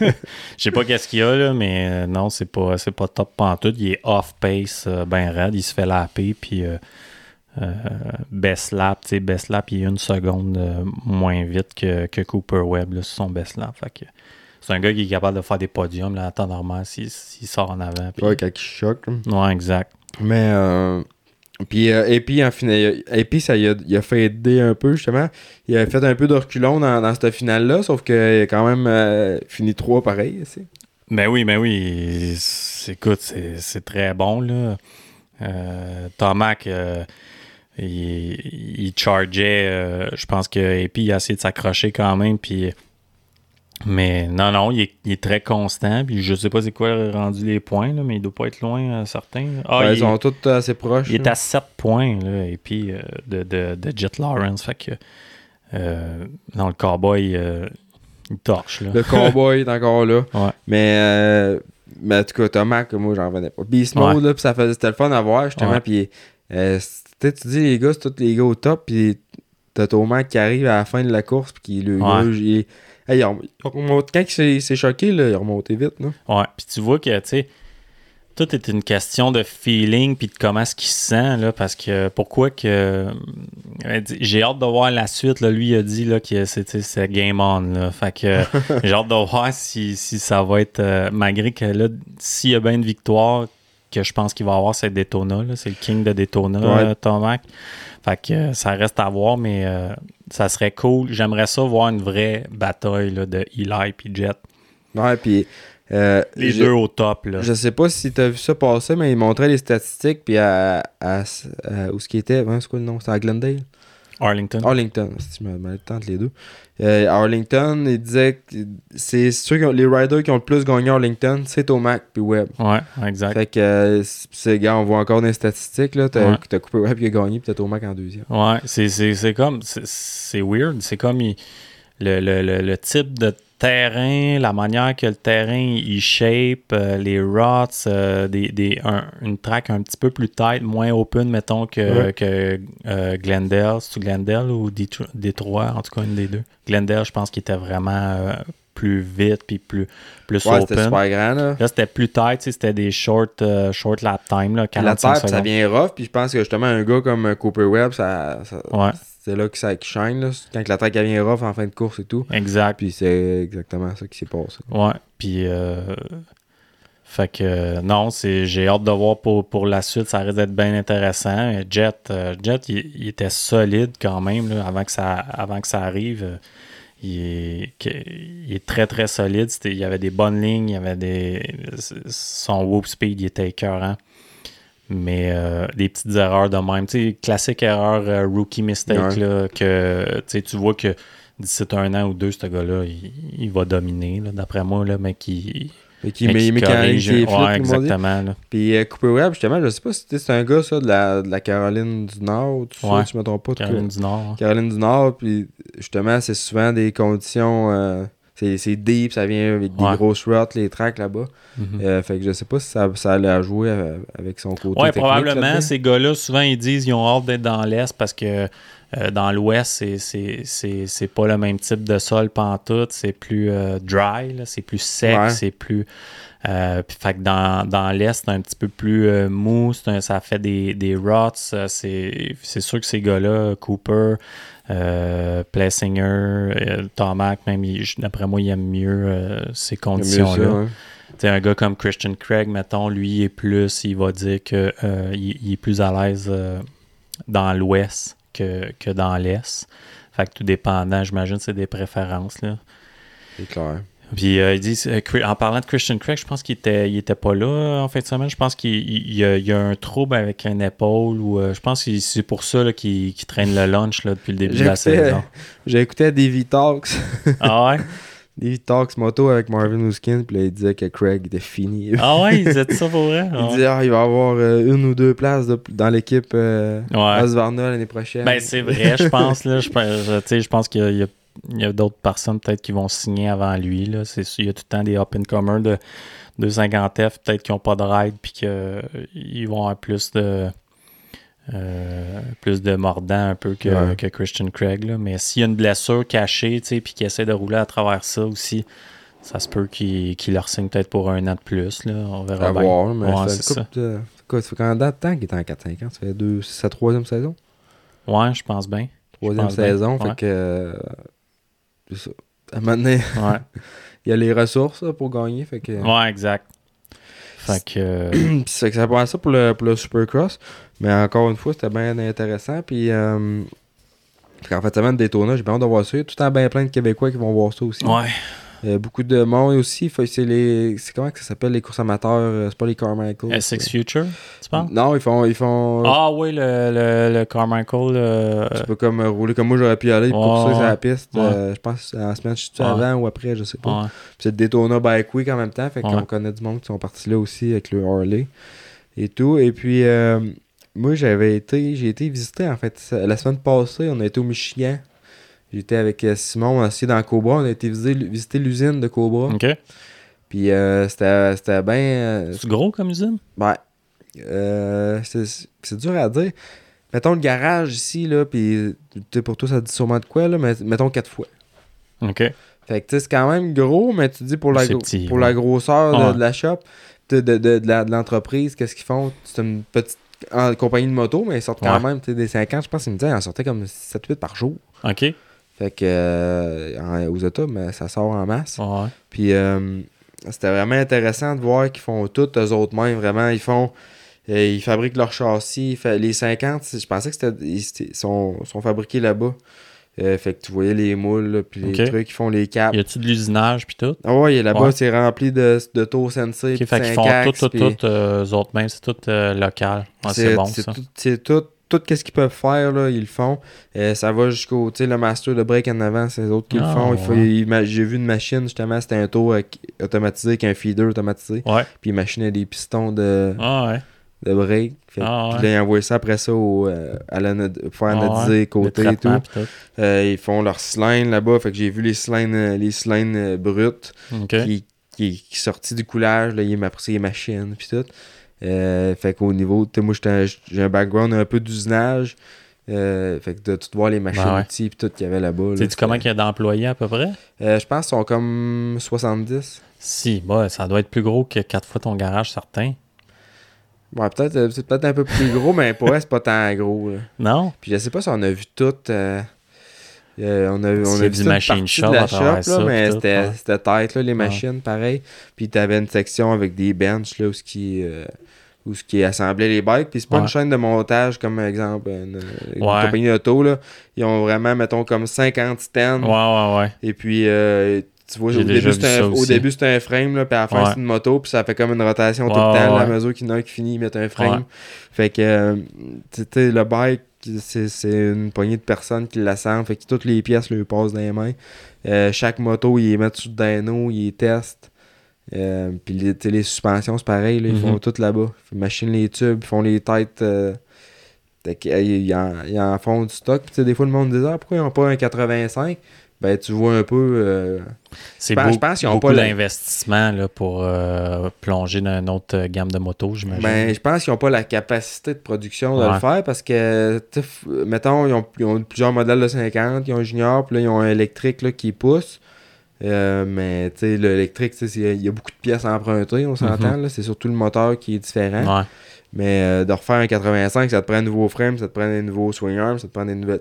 Je sais pas qu'est-ce qu'il y a, là, mais non, c'est pas, c'est pas top pantoute. Il est off-pace, euh, ben raide. Il se fait laper. Puis. Euh... Euh, best lap, tu sais, best lap, il est une seconde euh, moins vite que, que Cooper Webb, là, sur son best lap. Fait que c'est un gars qui est capable de faire des podiums, là, à temps normal, s'il, s'il sort en avant. Pis... Ouais, quand il choque. Ouais, exact. Mais, euh, puis, euh, et puis, en finale, et puis, ça, il a, il a fait aider un peu, justement. Il a fait un peu de reculon dans, dans cette finale-là, sauf qu'il a quand même euh, fini trois pareil, c'est. Ben oui, ben oui. C'est, écoute, c'est, c'est très bon, là. Euh, Tomac, euh, Il, il chargeait, euh, je pense que Epi a essayé de s'accrocher quand même. Puis... Mais non, non, il est, il est très constant. Puis je sais pas c'est quoi rendu les points, là, mais il doit pas être loin, euh, certains. Ah, ouais, il, ils sont tous assez proches. Il là. Est à sept points, là, Epi, euh, de, de, de Jet Lawrence. Fait que euh, non, le cowboy, euh, il torche. Là. Le cowboy est encore là. Ouais. Mais. Euh, mais en tout cas, Thomas, que moi, j'en revenais pas. Beast mode, ouais. Là, puis ça faisait, c'était le fun à voir, justement. Ouais. Puis. Euh, tu dis, les gars, c'est tous les gars au top, puis t'as Tomac qui arrive à la fin de la course, puis qui le ouais. il est... hey, il remonte... quand il s'est, s'est choqué, là, il a remonté vite. Là. Ouais, puis tu vois que, tu sais, tout est une question de feeling puis de comment est-ce qu'il se sent, là, parce que pourquoi que... J'ai hâte de voir la suite, là. Lui, il a dit, là, que c'était c'est game on, là. Fait que j'ai hâte de voir si, si ça va être... Euh, malgré que, là, s'il y a bien une victoire... que je pense qu'il va avoir, c'est Daytona. Là. C'est le king de Daytona, ouais. Tomac. Fait que ça reste à voir, mais euh, ça serait cool. J'aimerais ça voir une vraie bataille là, de Eli et Jet. Ouais, puis... Euh, les deux au top. Là. Je sais pas si t'as vu ça passer, mais ils montraient les statistiques, puis à, à, à, à où ce qui était... Hein, c'est quoi le nom? C'était à Glendale? Arlington. Arlington, si je me mets le temps entre les deux. Euh, Arlington, il disait que c'est sûr les riders qui ont le plus gagné Arlington, c'est Tomac puis Webb. Ouais, exact. Fait que, euh, c'est, gars, on voit encore des statistiques, là. T'as, ouais. t'as Cooper Webb qui a gagné, puis t'as Tomac en deuxième. Ouais, c'est, c'est, c'est comme, c'est, c'est weird. C'est comme il, le, le, le, le type de terrain, la manière que le terrain, il shape, euh, les rots, euh, des, des, un, une track un petit peu plus tight, moins open, mettons, que, ouais. que euh, Glendale. C'est-tu Glendale ou Détro- Détroit? En tout cas, une des deux. Glendale, je pense qu'il était vraiment euh, plus vite puis plus, plus ouais, open. C'était super grand, là. Là, c'était plus tight, c'était des short, euh, short lap time, là, quarante-cinq la terre, ça vient rough, puis je pense que justement, un gars comme Cooper Webb, ça... ça ouais. C'est là que ça shine, là, quand la track vient rough en fin de course et tout. Exact. Puis c'est exactement ça qui s'est passé. Ouais. Puis, euh... fait que non, c'est... j'ai hâte de voir pour, pour la suite. Ça risque d'être bien intéressant. Jet, euh, Jet il, il était solide quand même là, avant, que ça, avant que ça arrive. Il est, il est très, très solide. C'était... Il y avait des bonnes lignes. Il y avait des... Son whoop speed, il était écœurant. Mais euh, des petites erreurs de même. T'sais, classique erreur euh, rookie mistake, ouais. là, que tu vois que d'ici un an ou deux, ce gars-là, il, il va dominer, là, d'après moi, là, mais qui mais qui corrige. Ouais, ouais, exactement. Puis euh, Cooper Webb, justement, je sais pas si c'est un gars, ça, de la, de la Caroline du Nord, tu ouais. sais, tu me trompes pas. Caroline du Nord. Caroline du Nord, puis justement, c'est souvent des conditions... Euh, C'est, c'est deep, ça vient avec des ouais. grosses rots, les tracks là-bas. Mm-hmm. Euh, fait que je sais pas si ça, ça allait à jouer avec son côté ouais, technique. Oui, probablement. Là-bas. Ces gars-là, souvent, ils disent qu'ils ont hâte d'être dans l'Est parce que euh, dans l'Ouest, c'est, c'est, c'est, c'est pas le même type de sol pantoute. C'est plus euh, dry, là, c'est plus sec, ouais. c'est plus... Euh, puis fait que dans, dans l'Est, c'est un petit peu plus euh, mou, c'est un, ça fait des, des rots. C'est, c'est sûr que ces gars-là, Cooper... Euh, Plessinger, euh, Tomac, même il, d'après moi, il aime mieux euh, ces conditions-là. Mieux ça, hein. Un gars comme Christian Craig, mettons, lui, il est plus, il va dire que euh, il, il est plus à l'aise euh, dans l'Ouest que, que dans l'Est. Fait que tout dépendant, j'imagine, c'est des préférences. Là. C'est clair. Puis euh, ils disent, euh, en parlant de Christian Craig, je pense qu'il était, il était pas là en fin de semaine. Je pense qu'il il, il a, il a un trouble avec une épaule. Ou euh, je pense que c'est pour ça là, qu'il, qu'il traîne le lunch là, depuis le début j'ai de la écouté, saison. J'ai écouté des V-Talks. Ah ouais? Des V-Talks moto avec Marvin Houskin. Puis là, il disait que Craig était fini. Ah ouais? Il disait ça pour vrai? Il ouais. disait ah, il va avoir euh, une ou deux places de, dans l'équipe euh, ouais. Osvarna l'année prochaine. Ben c'est vrai, je pense. Là, je, je, je pense qu'il y a Il y a d'autres personnes peut-être qui vont signer avant lui. Là. C'est, il y a tout le temps des up-and-comers de deux cent cinquante F peut-être qui n'ont pas de ride puis qu'ils vont avoir plus de euh, plus de mordant un peu que, ouais. que Christian Craig. Là. Mais s'il y a une blessure cachée puis qu'il essaie de rouler à travers ça aussi, ça se peut qu'il, qu'il leur signe peut-être pour un an de plus. Là. On verra à bien. Voir, mais ouais, c'est ça. De, ça fait combien de temps qu'il est en quatre cinq ans? Ça fait deux, sa troisième saison? Ouais, je pense bien. Troisième saison, bien. Fait ouais. que... Euh, ça. À un moment donné, ouais. il y a les ressources là, pour gagner. Fait que... Ouais, exact. Fait que... c'est que ça prend ça pour le, pour le Supercross. Mais encore une fois, c'était bien intéressant. Puis, euh... en fait, ça mène Daytona, j'ai bien hâte de voir ça. Il y a tout le temps bien plein de Québécois qui vont voir ça aussi. Ouais. Euh, beaucoup de monde aussi. Fait, c'est, les... c'est comment que ça s'appelle les courses amateurs? C'est pas les Carmichael. Essex Future, tu penses? Non, ils font, ils font. Ah oui, le, le, le Carmichael. Le... Tu peux comme rouler comme moi, j'aurais pu y aller. Pour oh, ça, c'est la piste. Ouais. Euh, je pense en semaine, je suis ouais. avant ou après, je sais pas. Ouais. Puis c'est le Daytona Bike Week en même temps. Fait qu'on ouais. connaît du monde qui sont partis là aussi avec le Harley et tout. Et puis, euh, moi, j'avais été, j'ai été visiter en fait. La semaine passée, on a été au Michigan. J'étais avec Simon, on a essayé dans Cobra, on a été visiter, visiter l'usine de Cobra. OK. Puis euh, c'était, c'était bien... Euh, c'est gros comme usine? Ouais. Euh, c'est, c'est dur à dire. mettons le garage ici, là, puis pour toi, ça dit sûrement de quoi, là, mais mettons quatre fois. OK. Fait que tu sais, c'est quand même gros, mais tu dis pour la, gro- petit, pour ouais. la grosseur ah. de, de la shop, de, de, de, de, la, de l'entreprise, qu'est-ce qu'ils font? C'est une petite en, compagnie de moto, mais ils sortent ouais. quand même des cinquante, je pense qu'ils me disaient, ils en sortaient comme sept huit par jour. OK. Fait que euh, en, aux États, mais ça sort en masse. Ouais. Puis euh, c'était vraiment intéressant de voir qu'ils font tout eux autres mêmes. Vraiment, ils font. Et ils fabriquent leur châssis. Les cinquante, je pensais que c'était, ils sont, sont fabriqués là-bas. Euh, fait que tu voyais les moules, là, puis okay. les trucs, ils font les capes. Y a-t-il de l'usinage, puis tout? Ah ouais, là-bas, ouais. c'est rempli de, de taux sensei. Okay, fait qu'ils font axes, tout, tout, pis... tout, euh, eux autres mêmes, c'est tout euh, local. Ah, c'est, c'est bon, c'est ça. Tout, c'est tout, tout ce qu'ils peuvent faire, là, ils le font. Euh, ça va jusqu'au, tu sais, le master de break en avant, c'est les autres qui ah, le font. Ouais. Il faut, il, j'ai vu une machine, justement, c'était un taux euh, automatisé avec un feeder automatisé. Ouais. Puis ils machinaient des pistons de... Ah ouais. de break. Fait, ah ouais. Puis là, ils envoient ça après ça au, euh, à la, pour analyser ah ouais. côté et tout. tout. Euh, ils font leurs cylindres là-bas. Fait que j'ai vu les cylindres, les cylindres euh, bruts okay. qui, qui, qui sortaient du coulage. Là, ils appréciaient les machines puis tout. Euh, fait qu'au niveau, tu sais, moi, j'ai un background un peu d'usinage. Euh, fait que de tout voir les machines ben ouais. outils puis tout qu'il y avait là-bas. Sais-tu là, comment qu'il y a d'employés à peu près? Euh, je pense qu'ils sont comme soixante-dix. Si, bah, ça doit être plus gros que quatre fois ton garage, certain. Ouais, peut-être, c'est peut-être un peu plus gros, mais pour elle, c'est pas tant gros. Là. Non. Puis je sais pas si on a vu tout. Euh, euh, on a, on a vu du machine shop, de la shop là, ça, mais tout, c'était, ouais. c'était tight, là, les machines, ouais. pareil. Puis t'avais une section avec des benches là, où ce qui, euh, où ce qui assemblait les bikes. Puis c'est pas ouais. une chaîne de montage comme, exemple, une, une ouais. compagnie auto. Là. Ils ont vraiment, mettons, comme cinquante stands. Ouais, ouais, ouais. Et puis. Euh, Tu vois, au début, un, au début, c'était un frame, là, puis à la fin, ouais. c'est une moto, puis ça fait comme une rotation ouais, tout le temps, ouais. à la mesure qu'il y en a qui finit, ils mettent un frame. Ouais. Fait que, euh, tu sais, le bike, c'est, c'est une poignée de personnes qui l'assemblent, fait que toutes les pièces lui passent dans les mains. Euh, chaque moto, ils les mettent sous le dyno, ils les testent. Euh, puis les, les suspensions, c'est pareil, là, ils mm-hmm. font tout là-bas. Ils machinent les tubes, ils font les têtes. Euh, ils, en, ils en font du stock. Puis des fois, le monde dit « Ah, pourquoi ils n'ont pas un quatre-vingt-cinq? » Ben, tu vois un peu... Euh, c'est beau, je pense qu'ils ont beaucoup pas d'investissement là, pour euh, plonger dans une autre gamme de motos, j'imagine. Ben, je pense qu'ils n'ont pas la capacité de production de ouais. le faire parce que, mettons, ils ont, ils ont plusieurs modèles de cinquante, ils ont un junior, puis là, ils ont un électrique là, qui pousse. Euh, mais, tu sais, l'électrique, il y a beaucoup de pièces à emprunter, on s'entend. Mm-hmm. Là, c'est surtout le moteur qui est différent. Ouais. Mais euh, de refaire un quatre-vingt-cinq, ça te prend un nouveau frame, ça te prend un nouveau swing arm, ça te prend des nouvelles.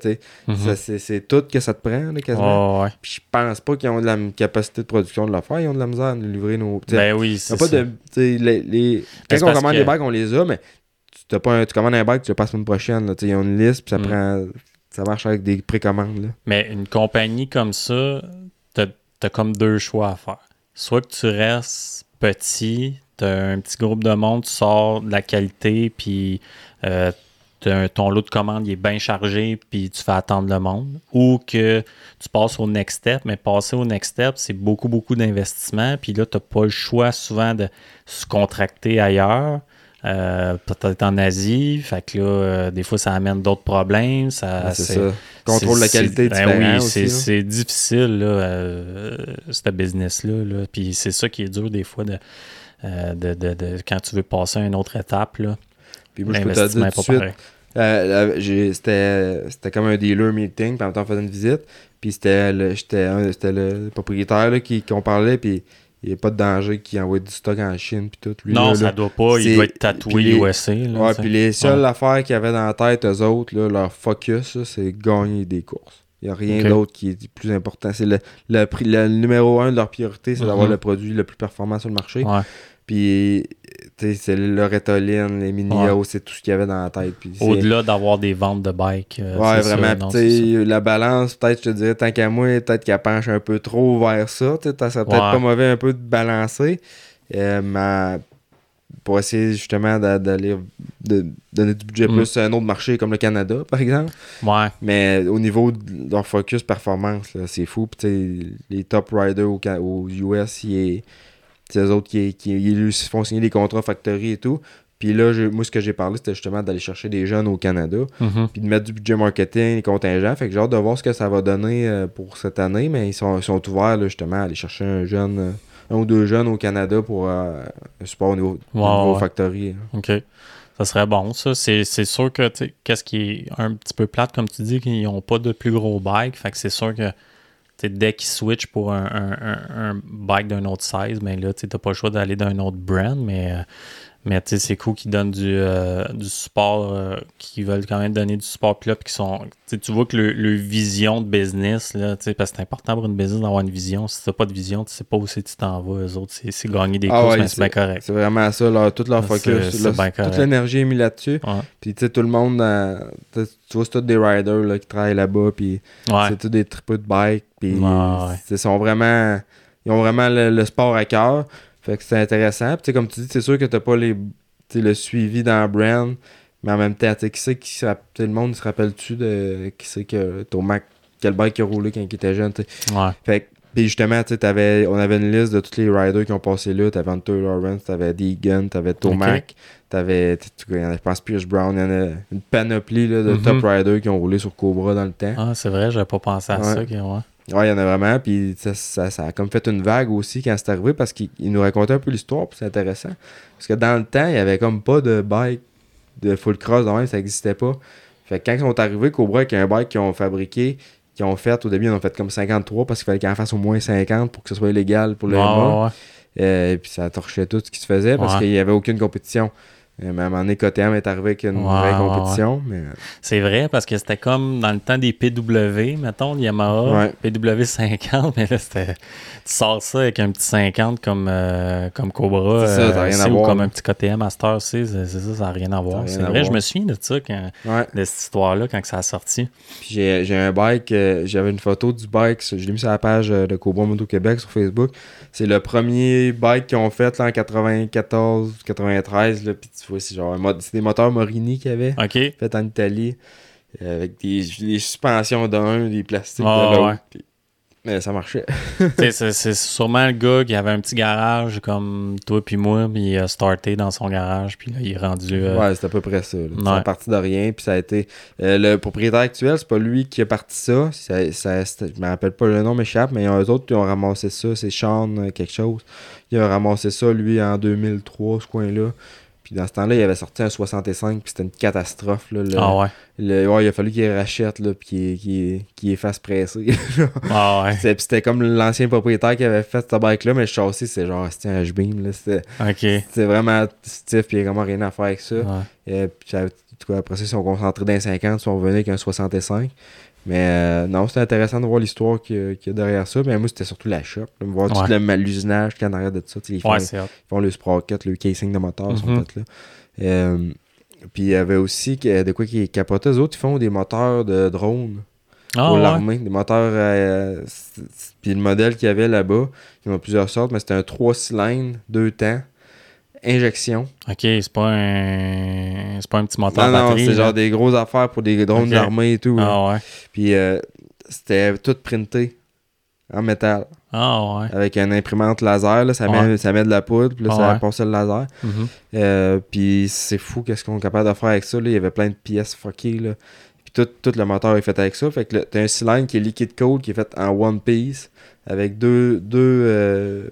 Mm-hmm. Ça, c'est, c'est tout que ça te prend, là, quasiment. Oh, ouais. Puis je pense pas qu'ils ont de la capacité de production de le faire, ils ont de la misère à nous livrer nos. Ben oui, c'est pas ça. De, les, les... Quand c'est on commande que... des bagues, on les a, mais tu, t'as pas un... tu commandes un bague, tu le passes la semaine prochaine. Là, ils ont une liste, puis ça mm. prend. Ça marche avec des précommandes. Là. Mais une compagnie comme ça, t'as, t'as comme deux choix à faire. Soit que tu restes petit. T'as un petit groupe de monde, tu sors de la qualité, puis euh, ton lot de commandes il est bien chargé, puis tu fais attendre le monde. Ou que tu passes au next step, mais passer au next step, c'est beaucoup, beaucoup d'investissement. Puis là, tu n'as pas le choix souvent de se contracter ailleurs, euh, peut-être en Asie. Fait que là, euh, des fois, ça amène d'autres problèmes. Ça, ben, c'est, c'est ça. Contrôle de la qualité ben différent oui, aussi, c'est, c'est difficile, là, euh, ce business-là. Là. Puis c'est ça qui est dur des fois de... Euh, de, de, de, quand tu veux passer à une autre étape. Là, puis moi, je peux te dire tout de suite, euh, là, j'ai, c'était, c'était comme un dealer meeting, puis en même temps, on faisait une visite, puis c'était le, j'étais, c'était le propriétaire là, qui, qu'on parlait, puis il n'y a pas de danger qu'il envoie du stock en Chine, puis tout. Lui, non, là, ça ne doit pas, il doit être tatoué les, U S A. Là, ouais, puis les ouais. seules affaires qu'ils avaient dans la tête, eux autres, là, leur focus, là, c'est gagner des courses. Il n'y a rien okay. d'autre qui est plus important. C'est le, le, le, le numéro un de leur priorité, c'est mm-hmm. d'avoir le produit le plus performant sur le marché. Ouais. Puis, tu sais, c'est leur étoline, les mini-os, ouais. c'est tout ce qu'il y avait dans la tête. Puis, au-delà d'avoir des ventes de bikes. Euh, ouais, vraiment. Tu sais, la balance, peut-être, je te dirais, tant qu'à moi, peut-être qu'elle penche un peu trop vers ça. Tu sais, ça serait peut-être ouais. pas mauvais un peu de balancer. Euh, ma... pour essayer justement d'aller de donner du budget mm. plus à un autre marché comme le Canada, par exemple. Ouais. Mais au niveau de leur focus performance, là, c'est fou. Puis les top riders aux au U S, ils autres qui, qui ils font signer des contrats factory et tout. Puis là, je, moi, ce que j'ai parlé, c'était justement d'aller chercher des jeunes au Canada, mm-hmm. puis de mettre du budget marketing, les contingents. Fait que j'ai hâte de voir ce que ça va donner pour cette année, mais ils sont, ils sont ouverts là, justement à aller chercher un jeune... un ou deux jeunes au Canada pour euh, support au niveau, wow, niveau ouais. factory. Hein. OK. Ça serait bon, ça. C'est, c'est sûr que, tu sais, qu'est-ce qui est un petit peu plate, comme tu dis, qu'ils n'ont pas de plus gros bike. Fait que c'est sûr que, tu sais, dès qu'ils switchent pour un, un, un, un bike d'un autre size, mais là, tu sais, t'as pas le choix d'aller d'un autre brand, mais... Euh, Mais tu sais, c'est cool qu'ils donnent du, euh, du support, euh, qu'ils veulent quand même donner du support. Puis là, puis sont, tu vois que le, le vision de business, là, parce que c'est important pour une business d'avoir une vision. Si tu n'as pas de vision, tu ne sais pas où c'est que tu t'en vas. Eux autres, c'est, c'est gagner des ah courses, mais ben, c'est bien correct. C'est vraiment ça, leur, tout leur focus, c'est, c'est leur, ben toute l'énergie est mise là-dessus. Ouais. Puis tu sais, tout le monde, euh, tu vois, c'est tous des riders là, qui travaillent là-bas. Puis ouais. c'est tous des tripeux de bike. Puis ouais, ouais. sont vraiment, ils ont vraiment le, le sport à cœur. Fait que c'est intéressant. Puis, comme tu dis, c'est sûr que t'as pas les, le suivi dans le brand, mais en même temps, qui sait qui se rappelle, le monde se rappelle-tu de qui c'est que Tomac, quel bike qui a roulé quand il était jeune, tu sais. Ouais. Fait que, puis justement, tu sais, on avait une liste de tous les riders qui ont passé là. T'avais Hunter, Lawrence, t'avais Deegan, t'avais Tomac, okay. t'avais, il y en a, je pense, Pierce Brown, il y en a une panoplie là, de mm-hmm. top riders qui ont roulé sur Cobra dans le temps. Ah, c'est vrai, j'avais pas pensé à ouais. ça, okay, ouais. Ouais, il y en a vraiment, puis ça, ça, ça a comme fait une vague aussi quand c'est arrivé parce qu'il nous racontait un peu l'histoire, puis c'est intéressant. Parce que dans le temps, il n'y avait comme pas de bike de full cross, de même, ça n'existait pas. Fait que quand ils sont arrivés, Cobra, avec un bike qu'ils ont fabriqué, qu'ils ont fait, au début, ils ont fait comme cinquante-trois parce qu'il fallait qu'ils en fassent au moins cinquante pour que ce soit légal pour le M A. Ouais. Euh, puis ça torchait tout ce qui se faisait parce ouais. qu'il n'y avait aucune compétition. Même à un moment donné, K T M est arrivé avec une ouais, vraie compétition. Ouais. Mais... C'est vrai, parce que c'était comme dans le temps des P W, mettons, Yamaha, ouais. P W cinquante, mais là, c'était... Tu sors ça avec un petit cinquante comme, euh, comme Cobra, c'est ça, euh, ça rien aussi, à ou voir, comme mais... un petit K T M à Star, c'est, c'est ça, ça n'a rien à voir. Rien c'est à vrai, voir. Je me souviens de ça, quand, ouais. de cette histoire-là, quand ça a sorti. Puis j'ai, j'ai un bike, euh, j'avais une photo du bike, je l'ai mis sur la page de Cobra Moto Québec sur Facebook. C'est le premier bike qu'ils ont fait là, en quatre-vingt-quatorze quatre-vingt-treize, là, puis tu c'est genre c'est des moteurs Morini qu'il y avait okay. fait en Italie euh, avec des, des suspensions d'un, des plastiques oh, de l'autre. Ouais. Pis, mais ça marchait. c'est, c'est sûrement le gars qui avait un petit garage comme toi puis moi, puis il a starté dans son garage, puis là il est rendu. Euh... Ouais, c'est à peu près ça. Là. Ouais. C'est parti de rien, puis ça a été. Euh, le propriétaire actuel, c'est pas lui qui a parti ça. ça, ça je me rappelle pas le nom, m'échappe, mais il y a eux autres qui ont ramassé ça. C'est Sean quelque chose. Il a ramassé ça, lui, en deux mille trois, ce coin-là. Puis dans ce temps-là, il avait sorti un soixante-cinq, puis c'était une catastrophe. Là, le, ah ouais. Le, ouais, il a fallu qu'il rachète, là, puis qu'il, qu'il, qu'il fasse presser. Ah ouais. C'était, c'était comme l'ancien propriétaire qui avait fait ce bike-là, mais le châssis, c'est genre, c'était un H-beam. Là, c'était, okay. c'était vraiment stiff, puis il n'y avait vraiment rien à faire avec ça. Ouais. Et, puis après ça, ils sont concentrés d'un cinquante, ils sont revenus avec un soixante-cinq. Mais euh, non, c'était intéressant de voir l'histoire qu'il y a derrière ça. Mais moi, c'était surtout la shop. Là, me voir ouais. tout le, l'usinage qu'il y a derrière de ça. Ils font, ouais, ils font le sprocket, le casing de moteur, mm-hmm. sont peut-être là. Euh, puis il y avait aussi de quoi qui est capoté. Eux autres, ils font des moteurs de drone oh, pour ouais. l'armée. Des moteurs. Euh, puis le modèle qu'il y avait là-bas, ils ont plusieurs sortes, mais c'était un trois cylindres, deux temps. Injection. OK, c'est pas un c'est pas un petit moteur non, batterie. Non, c'est là. Genre des grosses affaires pour des drones okay. d'armée et tout. Ah ouais. Puis euh, c'était tout printé en métal. Ah ouais. Avec une imprimante laser, là, ça, ouais. met, ça met de la poudre, puis là, ah ça ouais. passe le laser. Mm-hmm. Euh, puis c'est fou qu'est-ce qu'on est capable de faire avec ça. Là. Il y avait plein de pièces fuckées, là. Puis tout, tout le moteur est fait avec ça. Fait que là, t'as un cylindre qui est liquid cold, qui est fait en one piece, avec deux... deux euh,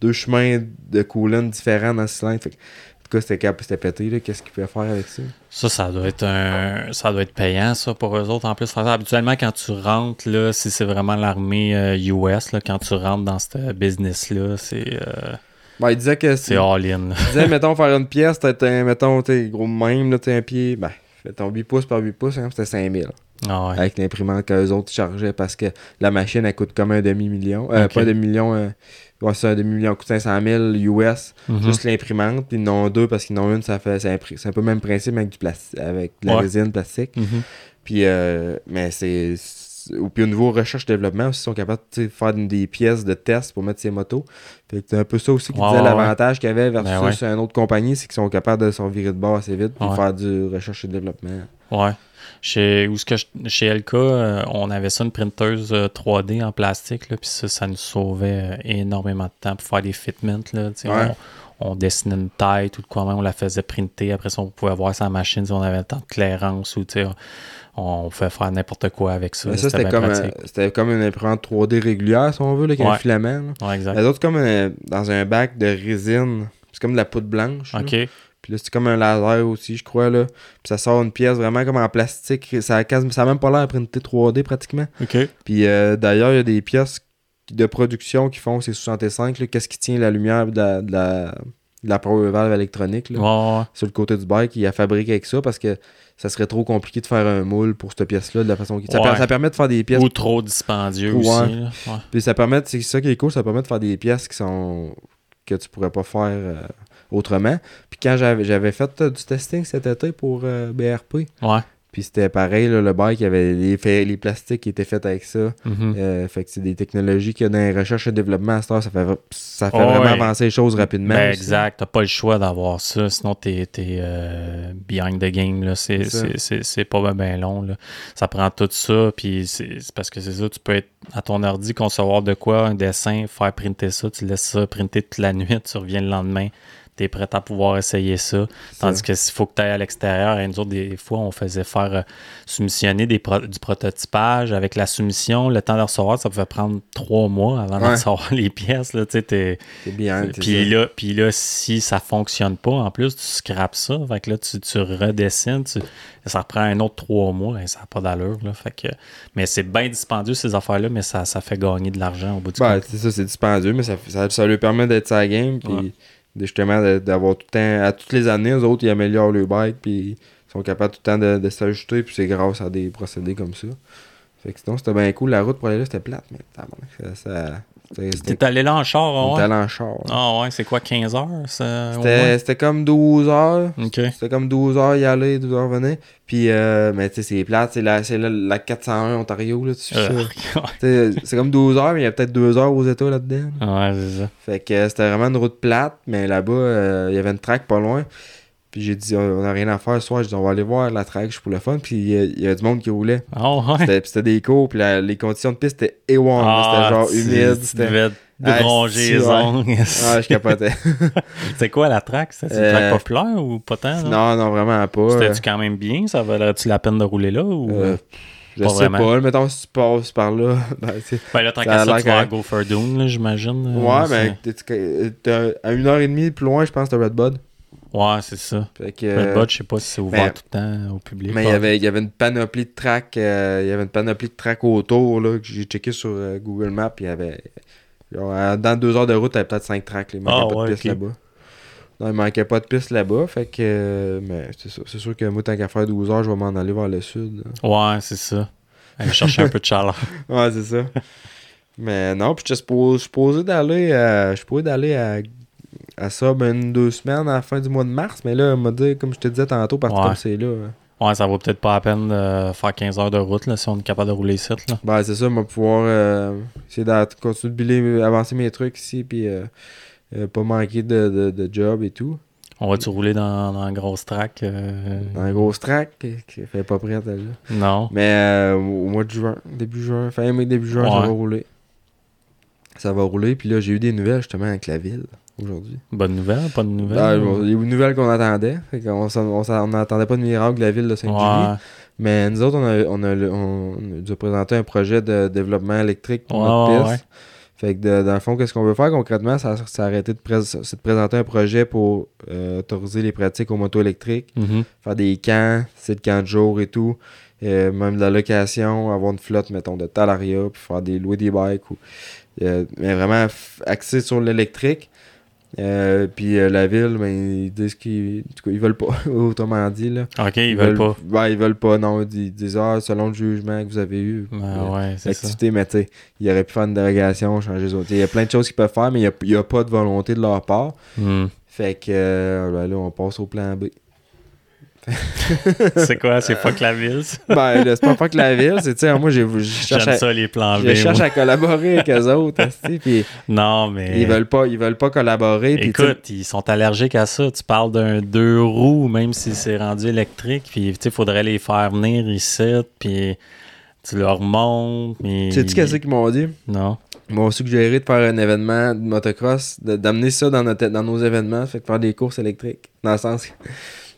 deux chemins de coolant différents dans le cylindre. Fait que, en tout cas, c'était, cap, c'était pété. Là. Qu'est-ce qu'ils pouvaient faire avec ça? Ça, ça doit être un, ça doit être payant, ça, pour eux autres. En plus, habituellement, quand tu rentres, là, si c'est vraiment l'armée euh, U S, là, quand tu rentres dans ce business-là, c'est... Euh... Ben, il disait que... C'est, c'est all-in. Il disait, mettons, faire une pièce, t'as un, mettons, t'es gros même, là, t'as un pied... Ben, ton huit pouces par huit pouces, hein, c'était cinq mille. Ah ouais. Avec l'imprimante qu'eux autres chargeaient parce que la machine, elle coûte comme un demi-million. Euh, okay. Pas un demi-million... Euh, Ouais, c'est un demi-million, coûte cinq cent mille U S, mm-hmm. juste l'imprimante, puis ils en ont deux parce qu'ils en ont une, ça fait c'est, impri- c'est un peu le même principe avec, du plastique, avec de la ouais. résine plastique. Mm-hmm. Puis, euh, mais c'est, c'est puis au niveau recherche-développement, aussi, ils sont capables de faire des pièces de test pour mettre ces motos. Fait que c'est un peu ça aussi qui wow, disait l'avantage ouais. qu'il y avait versus ouais. une autre compagnie, c'est qu'ils sont capables de s'en virer de bord assez vite pour ouais. faire du recherche-développement. Ouais. Chez, où ce que je, chez L K, euh, on avait ça, une printeuse euh, trois D en plastique, là, puis ça, ça nous sauvait euh, énormément de temps pour faire des fitments. Là, ouais. on, on dessinait une taille, tout de quoi, on la faisait printer. Après ça, on pouvait voir sa machine si on avait le temps de clairance ou on, on pouvait faire n'importe quoi avec ça. Là, ça c'était, c'était, comme un, c'était comme une imprimante trois D régulière, si on veut, là, qui a ouais. un filament. Là. Ouais, exact. Les autres, comme un, dans un bac de résine, c'est comme de la poudre blanche. OK. Là. Puis là, c'est comme un laser aussi, je crois, là. Puis ça sort une pièce vraiment comme en plastique. Ça n'a même pas l'air printé trois D pratiquement. OK. Puis euh, d'ailleurs, il y a des pièces de production qui font ces soixante-cinq, là, qu'est-ce qui tient la lumière de la, de la, de la power valve électronique, là, oh, ouais, sur le côté du bike. Il a fabriqué avec ça parce que ça serait trop compliqué de faire un moule pour cette pièce-là de la façon qu'il... Ouais. Ça, ça permet de faire des pièces... Ou trop dispendieux, ouais, aussi. Là. Ouais. Puis ça permet... C'est ça qui est cool, ça permet de faire des pièces qui sont... que tu pourrais pas faire... Euh... autrement. Puis quand j'avais, j'avais fait euh, du testing cet été pour euh, B R P, ouais, puis c'était pareil, là, le bike, il y avait les, les plastiques qui étaient faits avec ça. Mm-hmm. Euh, fait que c'est des technologies qu'il y a dans les recherches et développement à cette heure, ça fait, ça fait oh, vraiment, ouais, avancer les choses rapidement. Ben, exact, t'as pas le choix d'avoir ça, sinon t'es, t'es euh, behind the game, là. C'est, c'est, c'est, c'est, c'est pas bien ben long, là. Ça prend tout ça, puis c'est, c'est parce que c'est ça, tu peux être à ton ordi, concevoir de quoi, un dessin, faire printer ça, tu laisses ça printer toute la nuit, tu reviens le lendemain, t'es prêt à pouvoir essayer ça. Tandis ça. que s'il faut que tu ailles à l'extérieur, et nous autres, des fois, on faisait faire euh, soumissionner des pro- du prototypage. Avec la soumission, le temps de recevoir, ça pouvait prendre trois mois avant, ouais, de recevoir les pièces. Là, t'sais, t'es... C'est bien. Puis là, puis là, si ça fonctionne pas, en plus, tu scrapes ça. Fait que là, tu, tu redessines. Tu... Ça reprend un autre trois mois. Hein, ça n'a pas d'allure. Là, fait que... Mais c'est bien dispendieux, ces affaires-là, mais ça, ça fait gagner de l'argent au bout du, ben, compte. C'est ça, c'est dispendieux, mais ça, ça, ça lui permet d'être sa game. Puis... Ouais. Justement, d'avoir tout le temps, à toutes les années, eux autres, ils améliorent le bike, puis ils sont capables tout le temps de, de s'ajuster, puis c'est grâce à des procédés comme ça. Fait que sinon, c'était bien cool. La route pour aller là, c'était plate, mais ça, ça, c'était, c'était... T'es allé là en char, ouais? T'es allé en char. Ah, ouais, ouais, c'est quoi, quinze heures? Ça, c'était, c'était comme douze heures. Okay. C'était comme douze heures y aller, douze heures venir. Puis, euh, mais tu sais, c'est plate, c'est la, c'est la, la quatre cent un Ontario, là, tu euh, sais. C'est comme douze heures, mais il y a peut-être deux heures aux États là-dedans. Là. Ouais, c'est ça. Fait que euh, c'était vraiment une route plate, mais là-bas, il euh, y avait une track pas loin. Puis j'ai dit, on n'a rien à faire ce soir. J'ai dit, on va aller voir la track, je suis pour le fun. Puis il y, y a du monde qui roulait. Oh, ouais. C'était, puis c'était des cours. Puis la, les conditions de piste étaient énormes. Ah, c'était genre humide. C'était rongé les ongles. Ah, je capotais. C'est quoi la track, ça? C'est une track populaire ou pas tant? Non, non, vraiment pas. C'était-tu quand même bien? Ça valait-tu la peine de rouler là? Je sais pas. Mettons, si tu passes par là. Ben là, tant qu'à ça, tu vas à Gopher Dune, j'imagine. Ouais, ben à une heure et demie plus loin, je pense, t'as Red Bud. Ouais, c'est ça. Red Bud, je sais pas si c'est ouvert, ben, tout le temps au public. Mais il y avait, il y avait une panoplie de tracks, euh, il y avait une panoplie de tracks autour, là, que j'ai checké sur euh, Google Maps, il y avait... Genre, euh, dans deux heures de route, il y avait peut-être cinq tracks, il manquait, oh, pas, ouais, de piste, okay, là-bas. Non, il manquait pas de piste là-bas, fait que... Euh, mais c'est sûr, c'est sûr que moi, tant qu'à faire douze heures, je vais m'en aller vers le sud. Là. Ouais, c'est ça. Aller chercher un peu de chaleur. Ouais, c'est ça. Mais non, puis je suis supposé d'aller à... Je suis supposé d'aller à... à ça, ben, une, deux semaines à la fin du mois de mars, mais là, elle m'a dit, comme je te disais tantôt, parce que, ouais, comme c'est là. Ouais, ça vaut peut-être pas la peine de faire quinze heures de route, là, si on est capable de rouler ici, là. Ben, c'est ça, on va pouvoir euh, essayer de continuer de biler, avancer mes trucs ici, puis euh, euh, pas manquer de, de, de job et tout. On va-tu rouler dans, dans un gros track? Euh... Dans un gros track? Qui fait pas prête, là. Non. Mais euh, au mois de juin, début juin, fin mai, début juin, ouais, ça va rouler. Ça va rouler, puis là, j'ai eu des nouvelles, justement, avec la ville. Aujourd'hui. Bonne nouvelle, pas de nouvelles? Ben, ou... Les nouvelles qu'on attendait. On n'attendait pas de miracle de la ville de Saint-Julie. Ouais. Mais nous autres, on a, on, a, on nous a présenté un projet de développement électrique pour, ouais, notre piste. Ouais. Fait que de, dans le fond, qu'est-ce qu'on veut faire concrètement? C'est arrêter de, pré- de présenter un projet pour euh, autoriser les pratiques aux motos électriques, mm-hmm, faire des camps, c'est de camps de jour et tout, euh, même de la location, avoir une flotte, mettons, de talaria, puis faire des louer des bikes. Ou, euh, mais vraiment f- axé sur l'électrique. Euh, puis euh, la ville, ben, ils disent qu'ils du coup, ils veulent pas, autrement dit, là. OK, ils, ils veulent, veulent pas. Ben, ils veulent pas, non. Ils disent, ah, selon le jugement que vous avez eu, ben, euh, ouais, c'est l'activité, ça. Mais tu sais, ils auraient pu faire une dérogation, changer les autres. Il y a plein de choses qu'ils peuvent faire, mais il n'y a, a pas de volonté de leur part. Mm. Fait que euh, ben, là, on passe au plan B. C'est quoi? C'est fuck la ville? Ça? Ben, c'est pas fuck la ville. C'est, tu sais, moi, j'ai, je cherche j'aime à, ça, les plans B. Je cherche à collaborer avec eux autres. Puis non, mais... Ils veulent pas, ils veulent pas collaborer. Écoute, pis, ils sont allergiques à ça. Tu parles d'un deux roues, même si c'est rendu électrique. Puis, tu sais, il faudrait les faire venir ici. Puis, tu leur montes. Mais... Sais-tu qu'est-ce qu'ils m'ont dit? Non. Ils m'ont suggéré de faire un événement de motocross, de, d'amener ça dans, notre, dans nos événements. Fait que faire des courses électriques. Dans le sens que...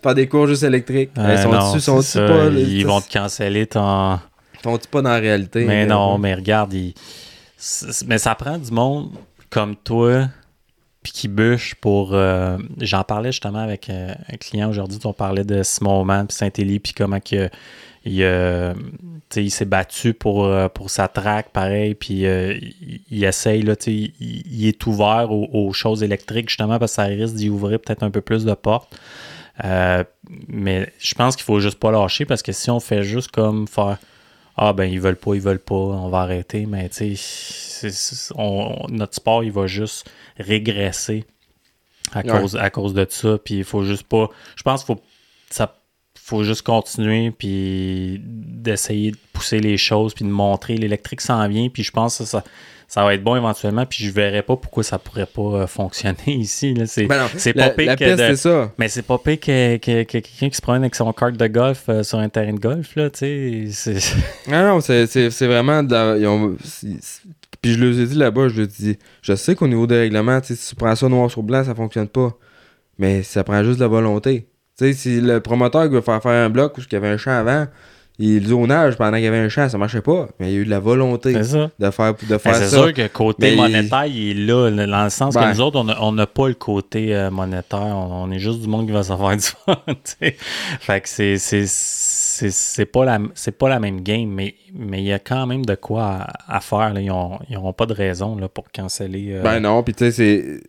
Faire des cours juste électriques. Euh, ils sont non, dessus, sont ça, pas, ils t'sais... vont te canceller ton. Ils font-tu pas dans la réalité? Mais non, euh... mais regarde, ils... mais ça prend du monde comme toi puis qui bûche pour... Euh, j'en parlais justement avec euh, un client aujourd'hui, on parlait de Simon Oman puis Saint-Élie, puis comment qu'il, il, euh, il s'est battu pour, pour sa track, pareil, puis euh, il, il essaye, là, il, il est ouvert aux, aux choses électriques, justement, parce que ça risque d'y ouvrir peut-être un peu plus de portes. Euh, mais je pense qu'il faut juste pas lâcher, parce que si on fait juste comme faire... Ah, ben, ils veulent pas, ils veulent pas, on va arrêter. Mais, tu sais, notre sport, il va juste régresser à cause, ouais. à cause de ça. Puis, il faut juste pas. Je pense qu'il faut, ça, faut juste continuer, puis d'essayer de pousser les choses, puis de montrer. L'électrique s'en vient, puis je pense que ça, ça va être bon éventuellement. Puis, je verrais pas pourquoi ça pourrait pas fonctionner ici. Là. C'est, ben non, c'est pas pire que. De, c'est ça. Mais c'est pas pire que, que, que, que quelqu'un qui se promène avec son cart de golf euh, sur un terrain de golf, là, tu sais. Non, non, c'est, c'est, c'est vraiment. La, ils ont, c'est, c'est, puis, je les ai dit là-bas, je leur ai dit, je sais qu'au niveau des règlements, si tu prends ça noir sur blanc, ça fonctionne pas. Mais ça prend juste de la volonté. Tu sais, si le promoteur qui veut faire faire un bloc ou qu'il y avait un champ avant, il zonage pendant qu'il y avait un champ, ça marchait pas. Mais il y a eu de la volonté de faire, de faire ben, c'est ça. C'est sûr que côté mais monétaire, il... il est là, dans le sens ben. que nous autres, on n'a pas le côté euh, monétaire. On, on est juste du monde qui va s'en faire du fun. T'sais. Fait que c'est, c'est, c'est, c'est, pas la, c'est pas la même game, mais mais il y a quand même de quoi à, à faire. Là. Ils n'auront pas de raison là, pour canceller. Euh... Ben non, puis tu sais, c'est...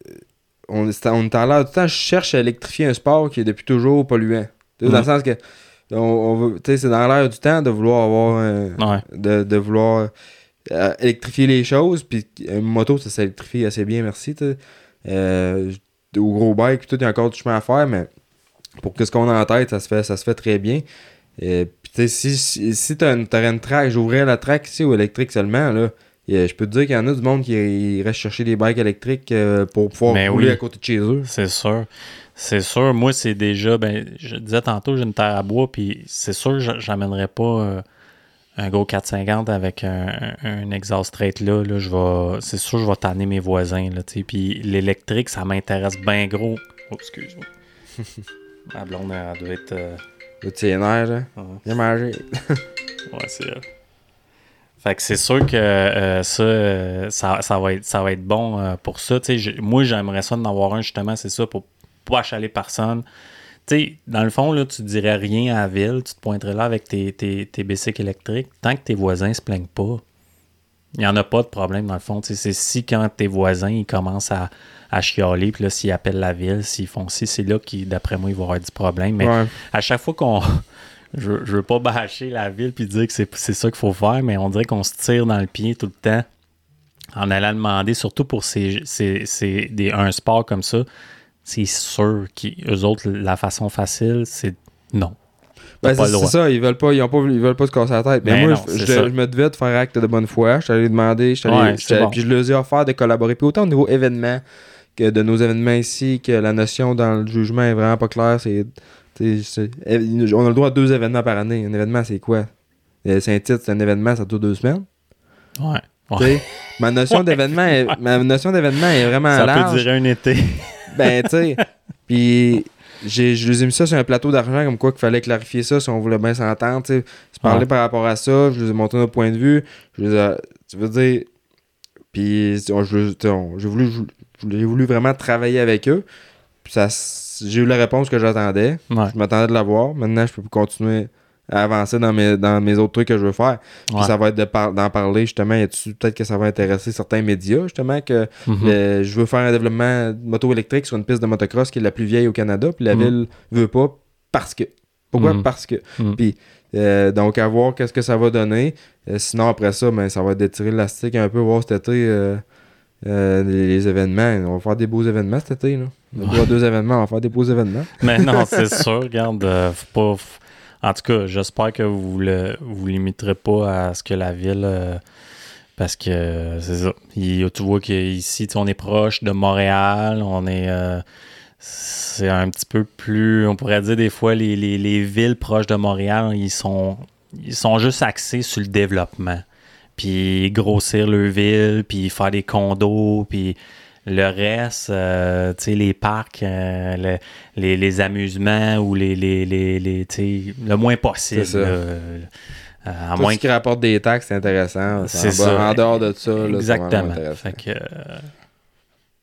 On est en l'air tout le temps, je cherche à électrifier un sport qui est depuis toujours polluant. Dans mmh. le sens que on, on veut, c'est dans l'air du temps de vouloir avoir euh, ouais. de, de vouloir euh, électrifier les choses. Puis une moto, ça s'électrifie assez bien, merci. Euh, au gros bike, tout, il y a encore du chemin à faire, mais pour que ce qu'on a en tête, ça se fait, ça se fait très bien. Euh, puis si, si, si tu as une terrain de track, j'ouvrais la track ici ou électrique seulement, là. Et je peux te dire qu'il y en a du monde qui reste chercher des bikes électriques pour pouvoir mais rouler oui, à côté de chez eux. C'est sûr. C'est sûr. Moi, c'est déjà... Ben, je disais tantôt, j'ai une terre à bois, puis c'est sûr que j'amènerais pas un gros quatre cent cinquante avec un, un exhaust straight là. Là je vais, c'est sûr que je vais tanner mes voisins. Là, puis l'électrique, ça m'intéresse bien gros. Oh, excuse-moi. Ma blonde, elle doit être... Euh... Le tiennaire, là. Ah. Viens manger. Ouais, c'est elle. Fait que c'est sûr que euh, ça, euh, ça, ça, va être, ça va être bon euh, pour ça. J'ai, moi, j'aimerais ça d'en avoir un, justement, c'est ça, pour pas achaler personne. T'sais, dans le fond, là, tu dirais rien à la ville, tu te pointerais là avec tes, tes, tes bicycles électriques. Tant que tes voisins se plaignent pas, il n'y en a pas de problème, dans le fond. T'sais, c'est si quand tes voisins ils commencent à, à chialer, puis là, s'ils appellent la ville, s'ils font ci, c'est là qu'ils, d'après moi, ils vont avoir du problème. Mais ouais. à chaque fois qu'on... Je, je veux pas bâcher la ville puis dire que c'est, c'est ça qu'il faut faire, mais on dirait qu'on se tire dans le pied tout le temps en allant demander, surtout pour ces, ces, ces, des, un sport comme ça, c'est sûr qu'eux autres, la façon facile, c'est non. Ben c'est, c'est ça, ils veulent pas, ils ont pas, ils veulent pas se casser la tête. Mais ben moi, non, je, je, je me devais de faire acte de bonne foi. Je suis allé demander, je suis allé, ouais, je suis allé, bon. puis je leur ai offert de collaborer. Puis autant au niveau événement que de nos événements ici, que la notion dans le jugement est vraiment pas claire, c'est... C'est, on a le droit à deux événements par année. Un événement, c'est quoi? C'est un titre, c'est un événement, ça dure deux semaines. Ouais. ouais. Ma, notion ouais. d'événement est, ma notion d'événement est vraiment ça large. Ça peut durer un été. Ben, tu sais. Puis, je les ai mis ça sur un plateau d'argent, comme quoi qu'il fallait clarifier ça si on voulait bien s'entendre. Je parlais ouais. par rapport à ça, je les ai montré notre point de vue. Je les ai, tu veux dire. Puis, j'ai voulu, j'ai voulu vraiment travailler avec eux. Puis, ça. J'ai eu la réponse que j'attendais. Ouais. Je m'attendais de l'avoir. Maintenant, je peux continuer à avancer dans mes, dans mes autres trucs que je veux faire. Puis ouais. ça va être de par- d'en parler, justement. Y a-tu, peut-être que ça va intéresser certains médias, justement, que mm-hmm. le, je veux faire un développement moto électrique sur une piste de motocross qui est la plus vieille au Canada, puis la mm-hmm. ville veut pas parce que. Pourquoi? Mm-hmm. Parce que. Mm-hmm. Puis, euh, donc, à voir qu'est-ce que ça va donner. Euh, sinon, après ça, ben, ça va être d'étirer l'élastique un peu, voir cet été... Euh, Euh, les, les événements, on va faire des beaux événements cet été. Là. On va faire deux événements, on va faire des beaux événements. Mais non, c'est sûr, regarde, euh, faut pas, faut... en tout cas, j'espère que vous le, vous limiterez pas à ce que la ville, euh, parce que euh, c'est ça. Il, tu vois qu'ici, on est proche de Montréal, on est... Euh, c'est un petit peu plus... On pourrait dire des fois, les, les, les villes proches de Montréal, ils sont, ils sont juste axés sur le développement. Puis grossir leur ville, puis faire des condos, puis le reste, euh, tu sais, les parcs, euh, le, les, les amusements ou les, les, les, les tu sais, le moins possible. C'est ça. Euh, à Tout moins ce qui rapporte des taxes, c'est intéressant. C'est en, ça. En dehors de ça, là, exactement. C'est vraiment intéressant. Fait que, euh...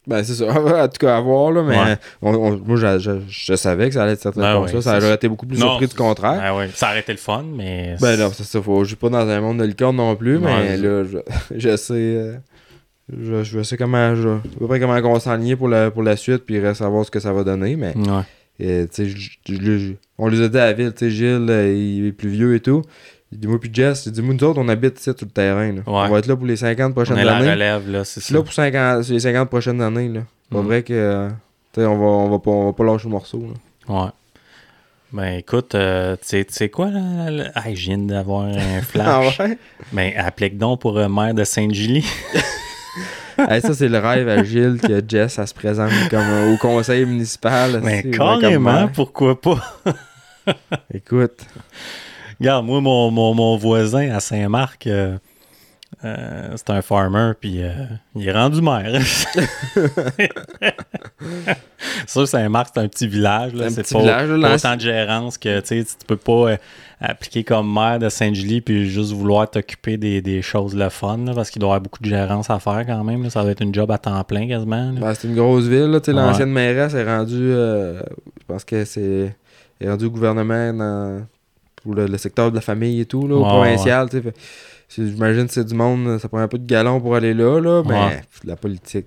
Ben, c'est ça. En tout cas, à voir, là, mais ouais. on, on, moi, je, je, je savais que ça allait être certaines ben choses. Ouais, ça aurait été beaucoup plus non, surpris du contraire. Ben ouais. Ça aurait été le fun, mais... Ben non, c'est ça. Faut, je suis pas dans un monde de licorne non plus, ben, mais là, je, je sais... Euh, je, je sais comment... Je, à peu près comment on va s'aligner pour la, pour la suite, puis il reste à voir ce que ça va donner, mais... Ouais. Euh, tu sais, on les a dit à la ville, tu sais, Gilles, euh, il est plus vieux et tout. Il dit, moi puis Jess, il dit, moi, nous autres, on habite ici sur le terrain. Là. Ouais. On va être là pour les cinquante prochaines on est années. La relève, là, c'est ça. Là pour cinquante, les cinquante prochaines années. Là. C'est pas mm. vrai que euh, on, va, on, va pas, on va pas lâcher le morceau. Là. Ouais. Ben écoute, euh, tu sais quoi là? là? Ah, je viens d'avoir un flash. Ah ouais? Ben, applique donc pour euh, maire de Sainte-Julie. Hey, ça, c'est le rêve à Gilles que Jess, elle se présente comme, euh, au conseil municipal. Mais ben, carrément, comme pourquoi pas? Écoute... Regarde, moi, mon, mon, mon voisin à Saint-Marc, euh, euh, c'est un farmer, puis euh, il est rendu maire. Sûr, Saint-Marc, c'est un petit village. Là, c'est pas, village, là, pas autant de gérance que tu peux pas euh, appliquer comme maire de Sainte-Julie puis juste vouloir t'occuper des, des choses le fun, là, parce qu'il doit y avoir beaucoup de gérance à faire quand même. Là. Ça doit être une job à temps plein quasiment. Ben, c'est une grosse ville. Là, ouais. L'ancienne mairesse est rendue, euh, je pense que c'est est rendue au gouvernement dans... ou le, le secteur de la famille et tout, là, au ouais, provincial. Ouais. J'imagine que c'est du monde, ça prend un peu de galon pour aller là, là mais ouais. La politique,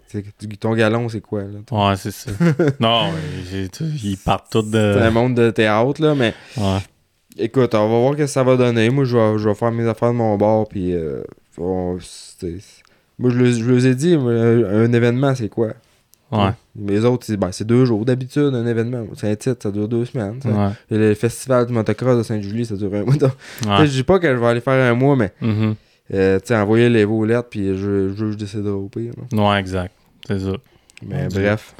ton galon, c'est quoi? Là, ouais, c'est ça. Non, ils partent tous de... C'est un monde de théâtre, là, mais... Ouais. Écoute, on va voir ce que ça va donner. Moi, je vais, je vais faire mes affaires de mon bord, puis... Euh, on, moi, je les, je les ai dit, un événement, c'est quoi? Ouais. Les autres, c'est, ben, c'est deux jours d'habitude, un événement. C'est un titre, ça dure deux semaines. Ouais. Le festival du motocross de Sainte-Julie, ça dure un mois. Ouais. Je dis pas que je vais aller faire un mois, mais mm-hmm. euh, envoyer les vos lettres, puis je, je, je, je déciderai au pire. Là. Ouais, exact. C'est ça. Mais c'est bref,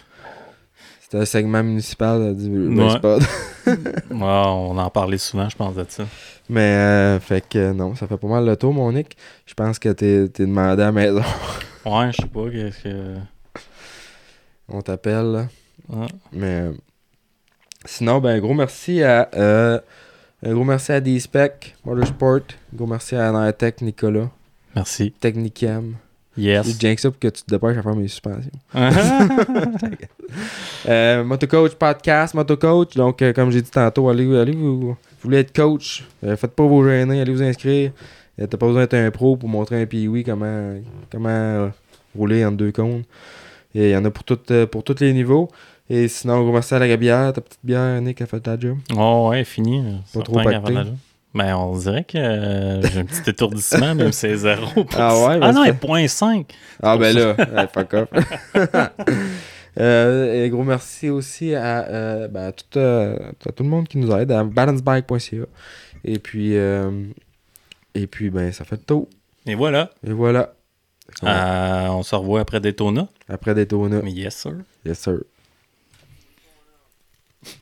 c'était un segment municipal du ouais. Spot. Ouais, on en parlait souvent, je pense, de ça. Mais, euh, fait que non, ça fait pas mal le tour, mon Nick. Je pense que t'es, t'es demandé à la maison. Ouais, je sais pas, qu'est-ce que. On t'appelle, là. Ouais. Mais euh, sinon, ben, gros merci à euh, un gros merci à Dspec Motosport. Gros merci à Nairtech, Nicolas. Merci. Technikem. Yes. Je jinx ça pour que tu te dépêches à faire mes suspensions. euh, Motocoach podcast, Motocoach. Donc, euh, comme j'ai dit tantôt, allez, allez vous, vous voulez être coach, euh, faites pas vos gêner, allez vous inscrire. Euh, t'as pas besoin d'être un pro pour montrer un pee-wee comment, comment euh, rouler entre deux cônes. Il y en a pour, tout, euh, pour tous les niveaux. Et sinon, on va passer à Lagabière. Ta petite bière, Nick, a fait ta job. Oh, ouais, fini. Pas trop pacté. Ben, on dirait que euh, j'ai un petit étourdissement, même c'est zéro. Ah ouais? Ah non, elle est zéro virgule cinq. Ah ben là, ouais, fuck off. euh, et gros merci aussi à, euh, ben, à, tout, euh, à tout le monde qui nous aide, à balance bike point c a. Et puis, euh, et puis ben, ça fait le tour. Et voilà. Et voilà. Ouais. Euh, on se revoit après Daytona. Après Daytona. Mais yes, sir. Yes, sir.